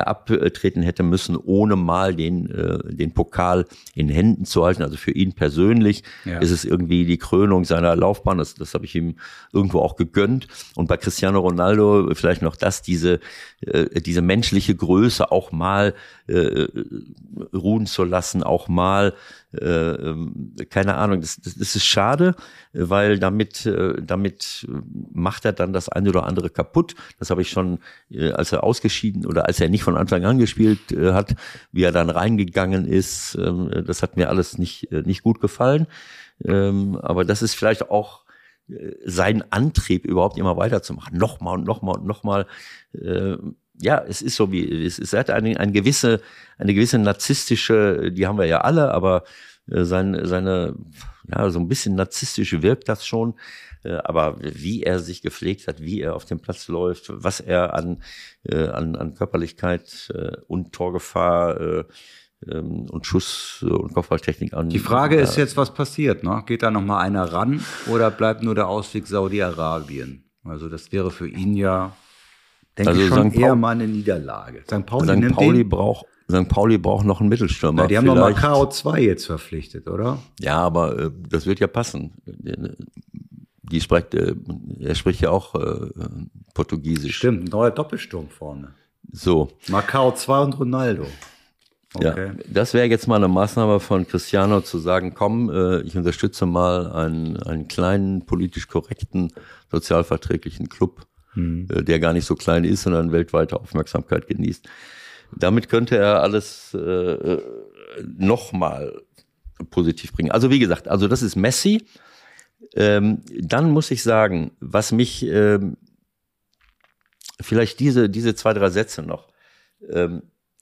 abtreten hätte müssen, ohne mal den Pokal in Händen zu halten. Also für ihn persönlich ist es irgendwie die Krönung seiner Laufbahn. Das habe ich ihm irgendwo auch gegönnt. Und bei Cristiano Ronaldo vielleicht noch diese menschliche Größe auch mal ruhen zu lassen, auch mal keine Ahnung, das ist schade, weil damit macht er dann das eine oder andere kaputt. Das habe ich schon, als er ausgeschieden oder als er nicht von Anfang an gespielt hat, wie er dann reingegangen ist, das hat mir alles nicht gut gefallen. Aber das ist vielleicht auch sein Antrieb, überhaupt immer weiterzumachen. Nochmal und nochmal und nochmal. Ja, es ist so wie es ist. Er hat eine gewisse narzisstische, die haben wir ja alle, aber seine ja, so ein bisschen narzisstische wirkt das schon. Aber wie er sich gepflegt hat, wie er auf dem Platz läuft, was er an Körperlichkeit und Torgefahr und Schuss und Kopfballtechnik an. Die Frage ist jetzt, was passiert, ne? Geht da nochmal einer ran oder bleibt nur der Ausweg Saudi-Arabien? Also das wäre für ihn ja, denke also ich, schon eher mal eine Niederlage. St. Pauli braucht noch einen Mittelstürmer. Ja, die haben nochmal KO2 jetzt verpflichtet, oder? Ja, aber das wird ja passen. Er spricht ja auch Portugiesisch. Stimmt, ein neuer Doppelsturm vorne. So. Macau 2 und Ronaldo. Okay. Ja, das wäre jetzt mal eine Maßnahme von Cristiano zu sagen, komm, ich unterstütze mal einen kleinen, politisch korrekten, sozialverträglichen Club, der gar nicht so klein ist, sondern weltweite Aufmerksamkeit genießt. Damit könnte er alles nochmal positiv bringen. Also wie gesagt, also das ist Messi. Dann muss ich sagen, was mich vielleicht diese 2, 3 Sätze noch,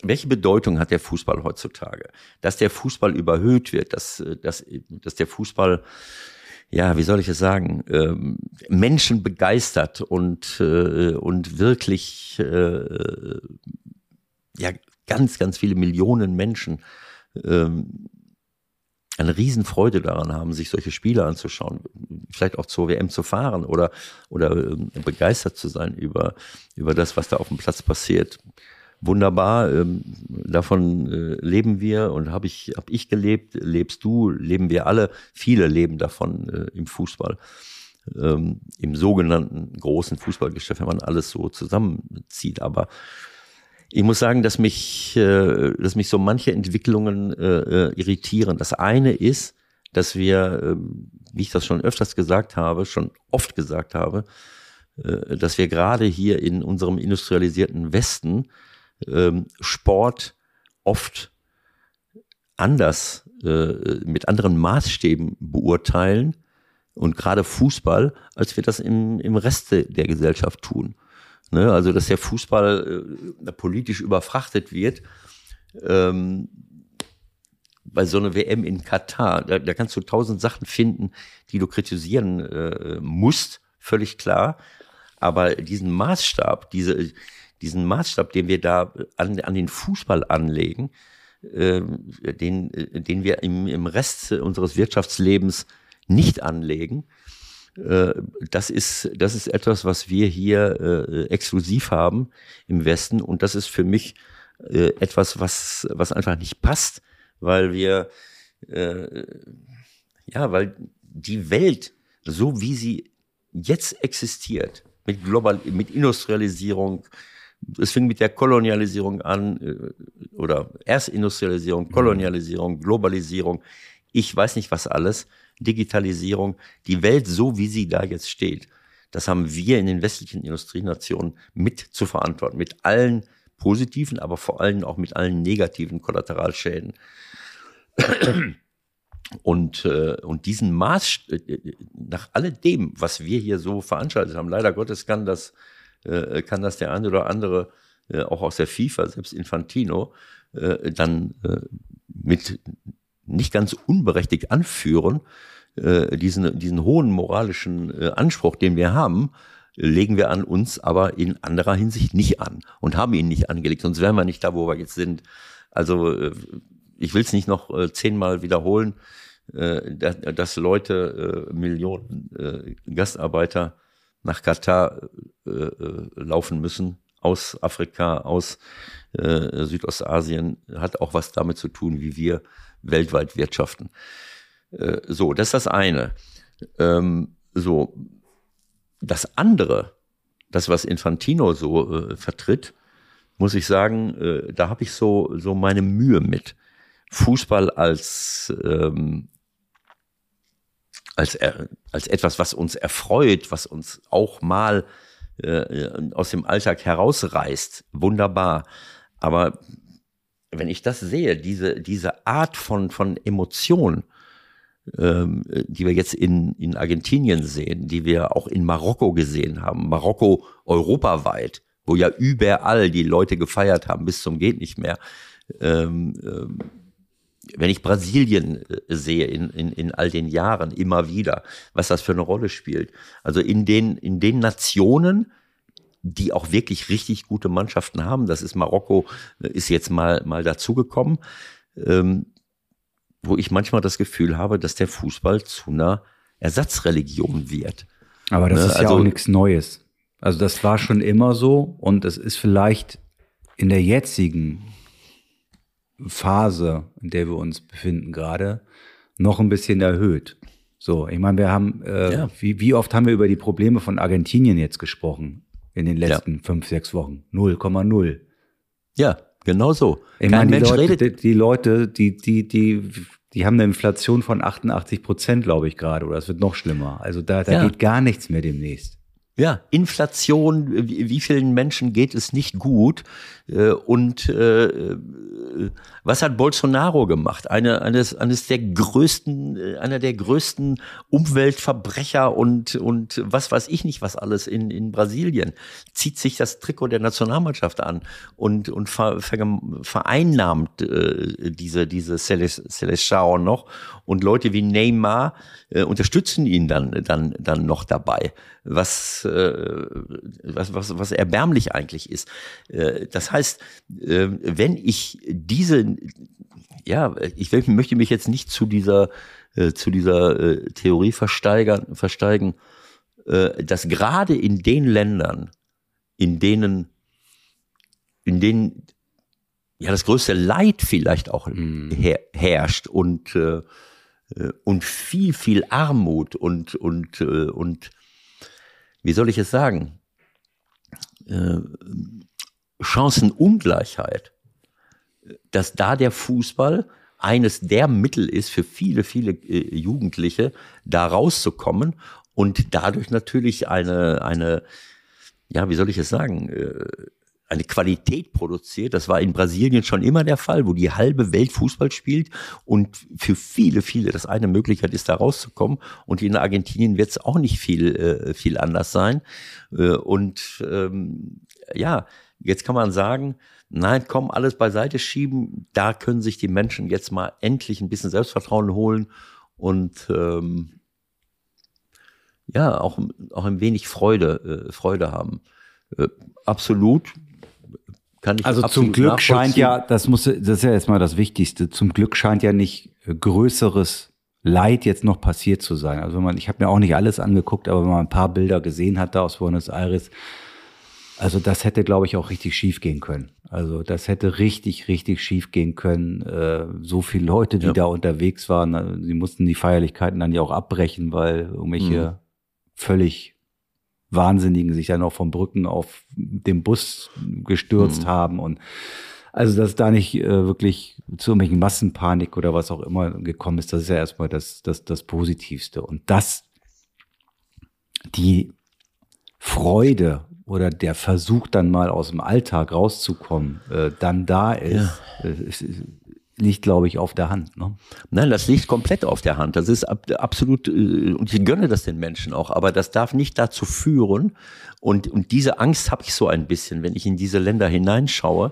welche Bedeutung hat der Fußball heutzutage? Dass der Fußball überhöht wird, dass der Fußball, ja, wie soll ich es sagen, Menschen begeistert und wirklich ja ganz, ganz viele Millionen Menschen eine Riesenfreude daran haben, sich solche Spiele anzuschauen, vielleicht auch zur WM zu fahren oder begeistert zu sein über das, was da auf dem Platz passiert. Wunderbar, davon leben wir und hab ich gelebt, lebst du, leben wir alle. Viele leben davon im Fußball, im sogenannten großen Fußballgeschäft, wenn man alles so zusammenzieht. Aber ich muss sagen, dass mich so manche Entwicklungen irritieren. Das eine ist, dass wir, wie ich das schon oft gesagt habe, dass wir gerade hier in unserem industrialisierten Westen Sport oft anders, mit anderen Maßstäben beurteilen und gerade Fußball, als wir das im Rest der Gesellschaft tun. Ne, also dass der Fußball politisch überfrachtet wird, bei so einer WM in Katar, da kannst du 1000 Sachen finden, die du kritisieren musst, völlig klar, aber diesen Maßstab, den wir da an den Fußball anlegen, den wir im Rest unseres Wirtschaftslebens nicht anlegen, das ist etwas, was wir hier exklusiv haben im Westen, und das ist für mich etwas, was einfach nicht passt, weil wir Ja, weil die Welt, so wie sie jetzt existiert, mit Industrialisierung, es fing mit der Kolonialisierung an, oder Erstindustrialisierung, Kolonialisierung, Globalisierung, ich weiß nicht was alles, Digitalisierung, die Welt so wie sie da jetzt steht, das haben wir in den westlichen Industrienationen mit zu verantworten, mit allen positiven, aber vor allem auch mit allen negativen Kollateralschäden. Und diesen Maßstab, nach alledem, was wir hier so veranstaltet haben, leider Gottes kann das der eine oder andere, auch aus der FIFA, selbst Infantino, dann mit nicht ganz unberechtigt anführen, diesen hohen moralischen Anspruch, den wir haben, legen wir an uns aber in anderer Hinsicht nicht an und haben ihn nicht angelegt, sonst wären wir nicht da, wo wir jetzt sind. Also ich will es nicht noch 10-mal wiederholen, dass Leute, Millionen Gastarbeiter nach Katar laufen müssen, aus Afrika, aus Südostasien, hat auch was damit zu tun, wie wir weltweit wirtschaften. So, das ist das eine. So, das andere, das, was Infantino so vertritt, muss ich sagen, da habe ich so meine Mühe mit. Fußball als etwas, was uns erfreut, was uns auch mal aus dem Alltag herausreißt, wunderbar. Aber wenn ich das sehe, diese Art von Emotion, die wir jetzt in Argentinien sehen, die wir auch in Marokko gesehen haben, Marokko europaweit, wo ja überall die Leute gefeiert haben, bis zum geht nicht mehr. Wenn ich Brasilien sehe in all den Jahren immer wieder, was das für eine Rolle spielt. Also in den Nationen, die auch wirklich richtig gute Mannschaften haben, das ist Marokko, ist jetzt mal dazugekommen, wo ich manchmal das Gefühl habe, dass der Fußball zu einer Ersatzreligion wird. Aber das ist ja also auch nichts Neues. Also das war schon immer so und es ist vielleicht in der jetzigen Phase, in der wir uns befinden gerade, noch ein bisschen erhöht. So, ich meine, wir haben, wie oft haben wir über die Probleme von Argentinien jetzt gesprochen in den letzten 5-6 Wochen? 0,0. Ja, genau so. Ich meine, die Leute, die haben eine Inflation von 88%, glaube ich, gerade, oder es wird noch schlimmer. Also da geht gar nichts mehr demnächst. Ja, Inflation, wie vielen Menschen geht es nicht gut? Und was hat Bolsonaro gemacht? Einer der größten Umweltverbrecher und was weiß ich nicht was alles in Brasilien. Zieht sich das Trikot der Nationalmannschaft an und vereinnahmt diese Seleção noch. Und Leute wie Neymar unterstützen ihn dann noch dabei. Was erbärmlich eigentlich ist. Das heißt, wenn ich möchte mich jetzt nicht zu dieser Theorie versteigen, dass gerade in den Ländern, in denen ja das größte Leid vielleicht auch herrscht und viel Armut und wie soll ich es sagen, Chancenungleichheit, dass da der Fußball eines der Mittel ist, für viele Jugendliche da rauszukommen und dadurch natürlich eine Qualität produziert. Das war in Brasilien schon immer der Fall, wo die halbe Welt Fußball spielt und für viele das eine Möglichkeit ist, da rauszukommen. Und in Argentinien wird es auch nicht viel anders sein. Jetzt kann man sagen, nein, komm, alles beiseite schieben. Da können sich die Menschen jetzt mal endlich ein bisschen Selbstvertrauen holen und auch ein wenig Freude haben. Absolut. Kann ich also zum Glück scheint ja, das ist ja jetzt mal das Wichtigste, zum Glück scheint ja nicht größeres Leid jetzt noch passiert zu sein. Also ich habe mir auch nicht alles angeguckt, aber wenn man ein paar Bilder gesehen hat da aus Buenos Aires, Also das hätte, glaube ich, auch richtig schief gehen können. Also das hätte richtig schief gehen können. So viele Leute, die da unterwegs waren, sie mussten die Feierlichkeiten dann ja auch abbrechen, weil irgendwelche völlig Wahnsinnigen sich dann auch von Brücken auf den Bus gestürzt haben. Und also dass da nicht wirklich zu irgendwelchen Massenpanik oder was auch immer gekommen ist, das ist ja erstmal das Positivste. Und dass die Freude oder der Versuch, dann mal aus dem Alltag rauszukommen, dann da ist, liegt, glaube ich, auf der Hand. Ne? Nein, das liegt komplett auf der Hand. Das ist absolut, und ich gönne das den Menschen auch, aber das darf nicht dazu führen. Und diese Angst habe ich so ein bisschen, wenn ich in diese Länder hineinschaue,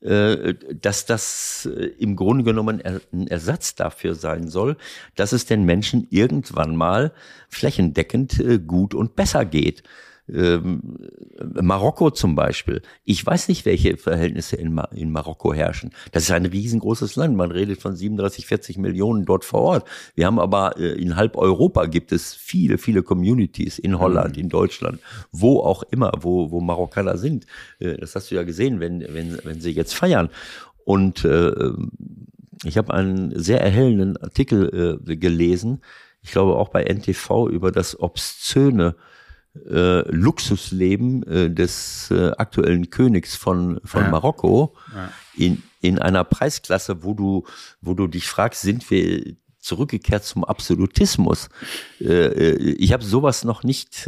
dass das im Grunde genommen ein Ersatz dafür sein soll, dass es den Menschen irgendwann mal flächendeckend gut und besser geht. Marokko zum Beispiel. Ich weiß nicht, welche Verhältnisse in Marokko herrschen. Das ist ein riesengroßes Land. Man redet von 37, 40 Millionen dort vor Ort. Wir haben aber in halb Europa gibt es viele, viele Communities in Holland, in Deutschland, wo auch immer, wo Marokkaner sind. Das hast du ja gesehen, wenn sie jetzt feiern. Und ich habe einen sehr erhellenden Artikel gelesen, ich glaube auch bei NTV, über das obszöne Luxusleben des aktuellen Königs von Marokko in einer Preisklasse, wo du dich fragst, sind wir zurückgekehrt zum Absolutismus? Ich habe sowas noch nicht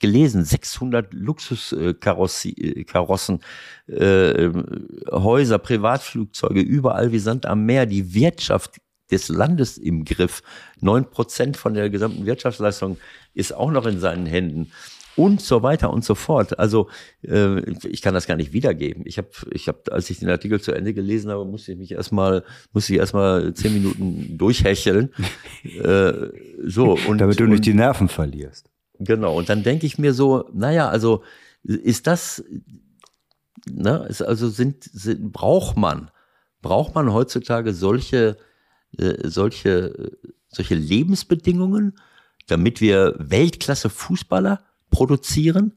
gelesen. 600 Luxuskarossen, Häuser, Privatflugzeuge, überall wie Sand am Meer, die Wirtschaft des Landes im Griff. 9% von der gesamten Wirtschaftsleistung ist auch noch in seinen Händen und so weiter und so fort. Also ich kann das gar nicht wiedergeben. Ich habe, als ich den Artikel zu Ende gelesen habe, musste ich erstmal 10 Minuten durchhecheln. So und damit du nicht die Nerven verlierst. Genau. Und dann denke ich mir so, naja, also ist das, ne, also braucht man heutzutage solche Lebensbedingungen, damit wir Weltklasse-Fußballer produzieren?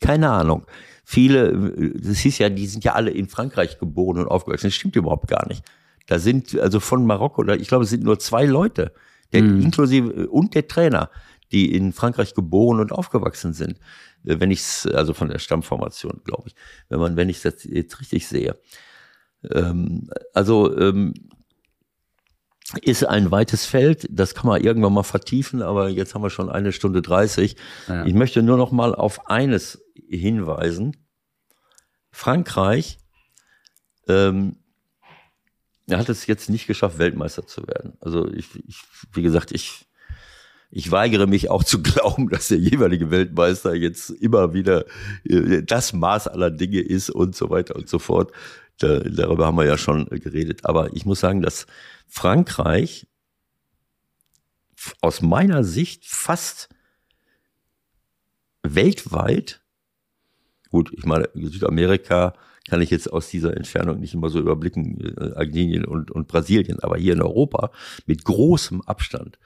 Keine Ahnung. Viele, das hieß ja, die sind ja alle in Frankreich geboren und aufgewachsen. Das stimmt überhaupt gar nicht. Da sind, also von Marokko, ich glaube, es sind nur 2 Leute, inklusive, und der Trainer, die in Frankreich geboren und aufgewachsen sind. Wenn ich es, also von der Stammformation, glaube ich, wenn ich das jetzt richtig sehe. Ist ein weites Feld, das kann man irgendwann mal vertiefen, aber jetzt haben wir schon 1:30. Ja. Ich möchte nur noch mal auf eines hinweisen. Frankreich hat es jetzt nicht geschafft, Weltmeister zu werden. Also ich weigere mich auch zu glauben, dass der jeweilige Weltmeister jetzt immer wieder das Maß aller Dinge ist und so weiter und so fort. Darüber haben wir ja schon geredet. Aber ich muss sagen, dass Frankreich aus meiner Sicht fast weltweit, gut, ich meine, Südamerika kann ich jetzt aus dieser Entfernung nicht immer so überblicken, Argentinien und Brasilien, aber hier in Europa mit großem Abstand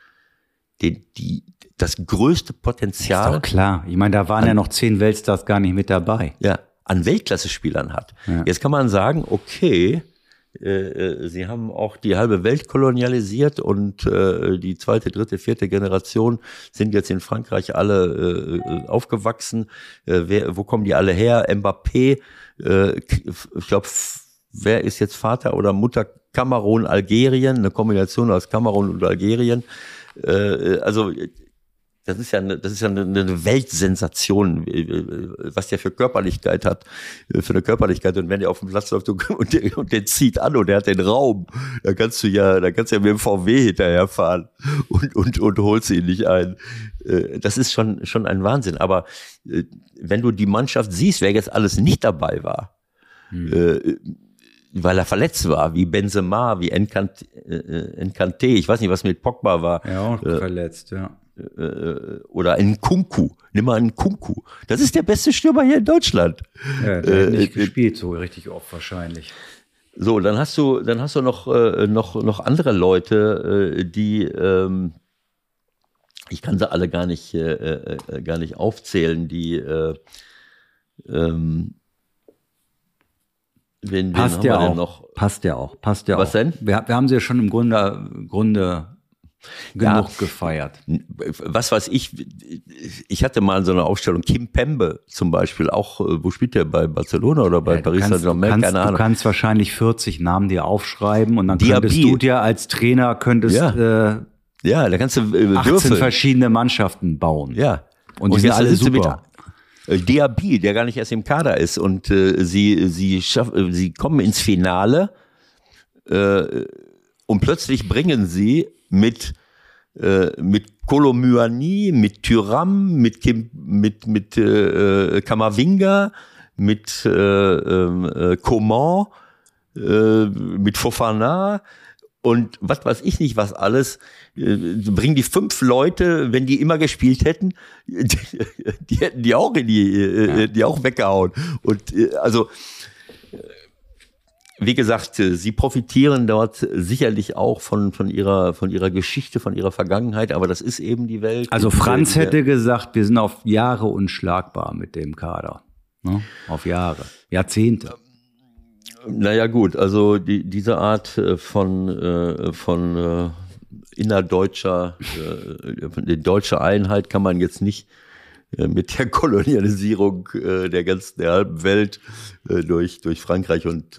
das größte Potenzial. Ist doch klar. Ich meine, da waren ja noch 10 Weltstars gar nicht mit dabei. Ja. An Weltklasse-Spielern hat. Ja. Jetzt kann man sagen, okay, sie haben auch die halbe Welt kolonialisiert und die 2., 3., 4. Generation sind jetzt in Frankreich alle aufgewachsen. Wo kommen die alle her? Mbappé, ich glaube, wer ist jetzt Vater oder Mutter? Kamerun, Algerien, eine Kombination aus Kamerun und Algerien. Also Das ist ja eine Weltsensation, was der für Körperlichkeit hat, für eine Körperlichkeit. Und wenn der auf dem Platz läuft und der zieht an und der hat den Raum, da kannst du ja mit dem VW hinterherfahren und holst ihn nicht ein. Das ist schon ein Wahnsinn. Aber wenn du die Mannschaft siehst, wer jetzt alles nicht dabei war, weil er verletzt war, wie Benzema, wie Enkanté, ich weiß nicht, was mit Pogba war. Ja, auch verletzt, ja. Oder einen Kunku, nimm mal einen Kunku. Das ist der beste Stürmer hier in Deutschland. Ja, der hat nicht gespielt, so richtig oft wahrscheinlich. So, dann hast du noch andere Leute, die Ich kann sie alle gar nicht aufzählen, die wen passt ja auch noch. Passt ja auch. Was denn? Wir haben sie ja schon im Grunde genug gefeiert. Was weiß ich, ich hatte mal so eine Aufstellung, Kim Pembe zum Beispiel, auch, wo spielt der, bei Barcelona oder bei Paris Saint-Germain, keine Ahnung. Du kannst wahrscheinlich 40 Namen dir aufschreiben und dann könntest du dir als Trainer, da kannst du 18 würfeln. Verschiedene Mannschaften bauen. Ja. Und die sind alle super. Diaby, der gar nicht erst im Kader ist, und sie kommen ins Finale und plötzlich bringen sie mit Kolo Muani, mit Thuram, mit Kamavinga, mit Coman, mit Fofana und was weiß ich nicht was alles, bringen die 5 Leute, wenn die immer gespielt hätten, die hätten die auch auch weggehauen. Und also wie gesagt, sie profitieren dort sicherlich auch von ihrer Geschichte, von ihrer Vergangenheit, aber das ist eben die Welt. Also Franz hätte gesagt, wir sind auf Jahre unschlagbar mit dem Kader. Ne? Auf Jahre, Jahrzehnte. Naja gut, also diese Art von innerdeutscher, die deutsche Einheit kann man jetzt nicht mit der Kolonialisierung der halben Welt durch Frankreich und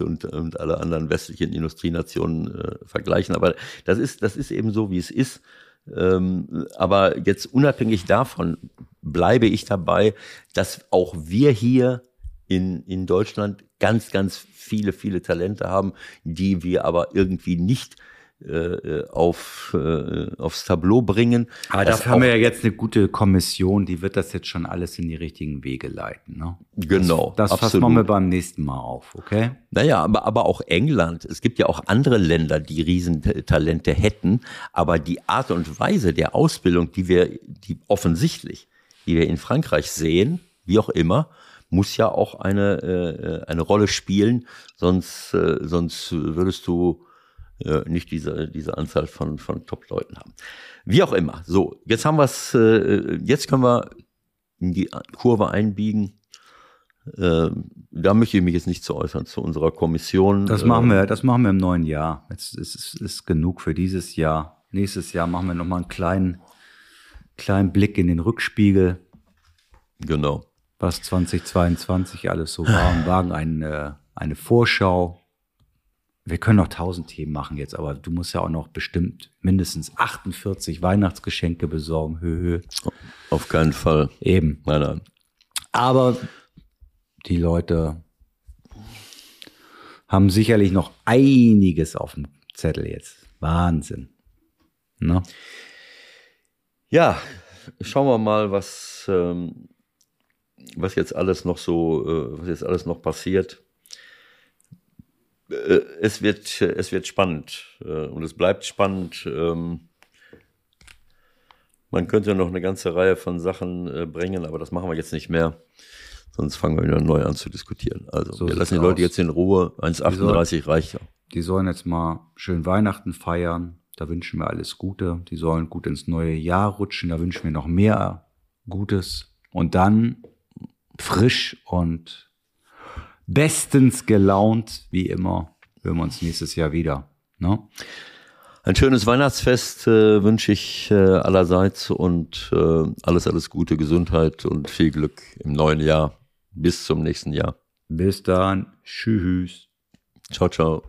alle anderen westlichen Industrienationen vergleichen. Aber das ist eben so, wie es ist. Aber jetzt unabhängig davon bleibe ich dabei, dass auch wir hier in Deutschland ganz, ganz viele, viele Talente haben, die wir aber irgendwie nicht aufs Tableau bringen. Aber dafür haben wir ja jetzt eine gute Kommission, die wird das jetzt schon alles in die richtigen Wege leiten. Ne? Genau. Das fassen wir beim nächsten Mal auf, okay? Naja, aber auch England, es gibt ja auch andere Länder, die Riesentalente hätten, aber die Art und Weise der Ausbildung, die wir in Frankreich sehen, wie auch immer, muss ja auch eine Rolle spielen, sonst würdest du nicht diese Anzahl von Top-Leuten haben. Wie auch immer. So, jetzt haben wir es, jetzt können wir in die Kurve einbiegen. Da möchte ich mich jetzt nicht zu äußern, zu unserer Kommission. Das machen wir im neuen Jahr. Jetzt ist genug für dieses Jahr. Nächstes Jahr machen wir nochmal einen kleinen Blick in den Rückspiegel. Genau. Was 2022 alles so war und wagen eine Vorschau. Wir können noch 1000 Themen machen jetzt, aber du musst ja auch noch bestimmt mindestens 48 Weihnachtsgeschenke besorgen. Höhö. Auf keinen Fall. Eben. Nein. Aber die Leute haben sicherlich noch einiges auf dem Zettel jetzt. Wahnsinn. Ne? Ja, schauen wir mal, was jetzt alles noch passiert. Es wird spannend und es bleibt spannend. Man könnte noch eine ganze Reihe von Sachen bringen, aber das machen wir jetzt nicht mehr. Sonst fangen wir wieder neu an zu diskutieren. Also so wir lassen die Leute jetzt in Ruhe. 1,38 reicht ja. Die sollen jetzt mal schön Weihnachten feiern. Da wünschen wir alles Gute. Die sollen gut ins neue Jahr rutschen. Da wünschen wir noch mehr Gutes. Und dann frisch und bestens gelaunt, wie immer, hören wir uns nächstes Jahr wieder. Ne? Ein schönes Weihnachtsfest wünsche ich allerseits und alles Gute, Gesundheit und viel Glück im neuen Jahr. Bis zum nächsten Jahr. Bis dann. Tschüss. Ciao, ciao.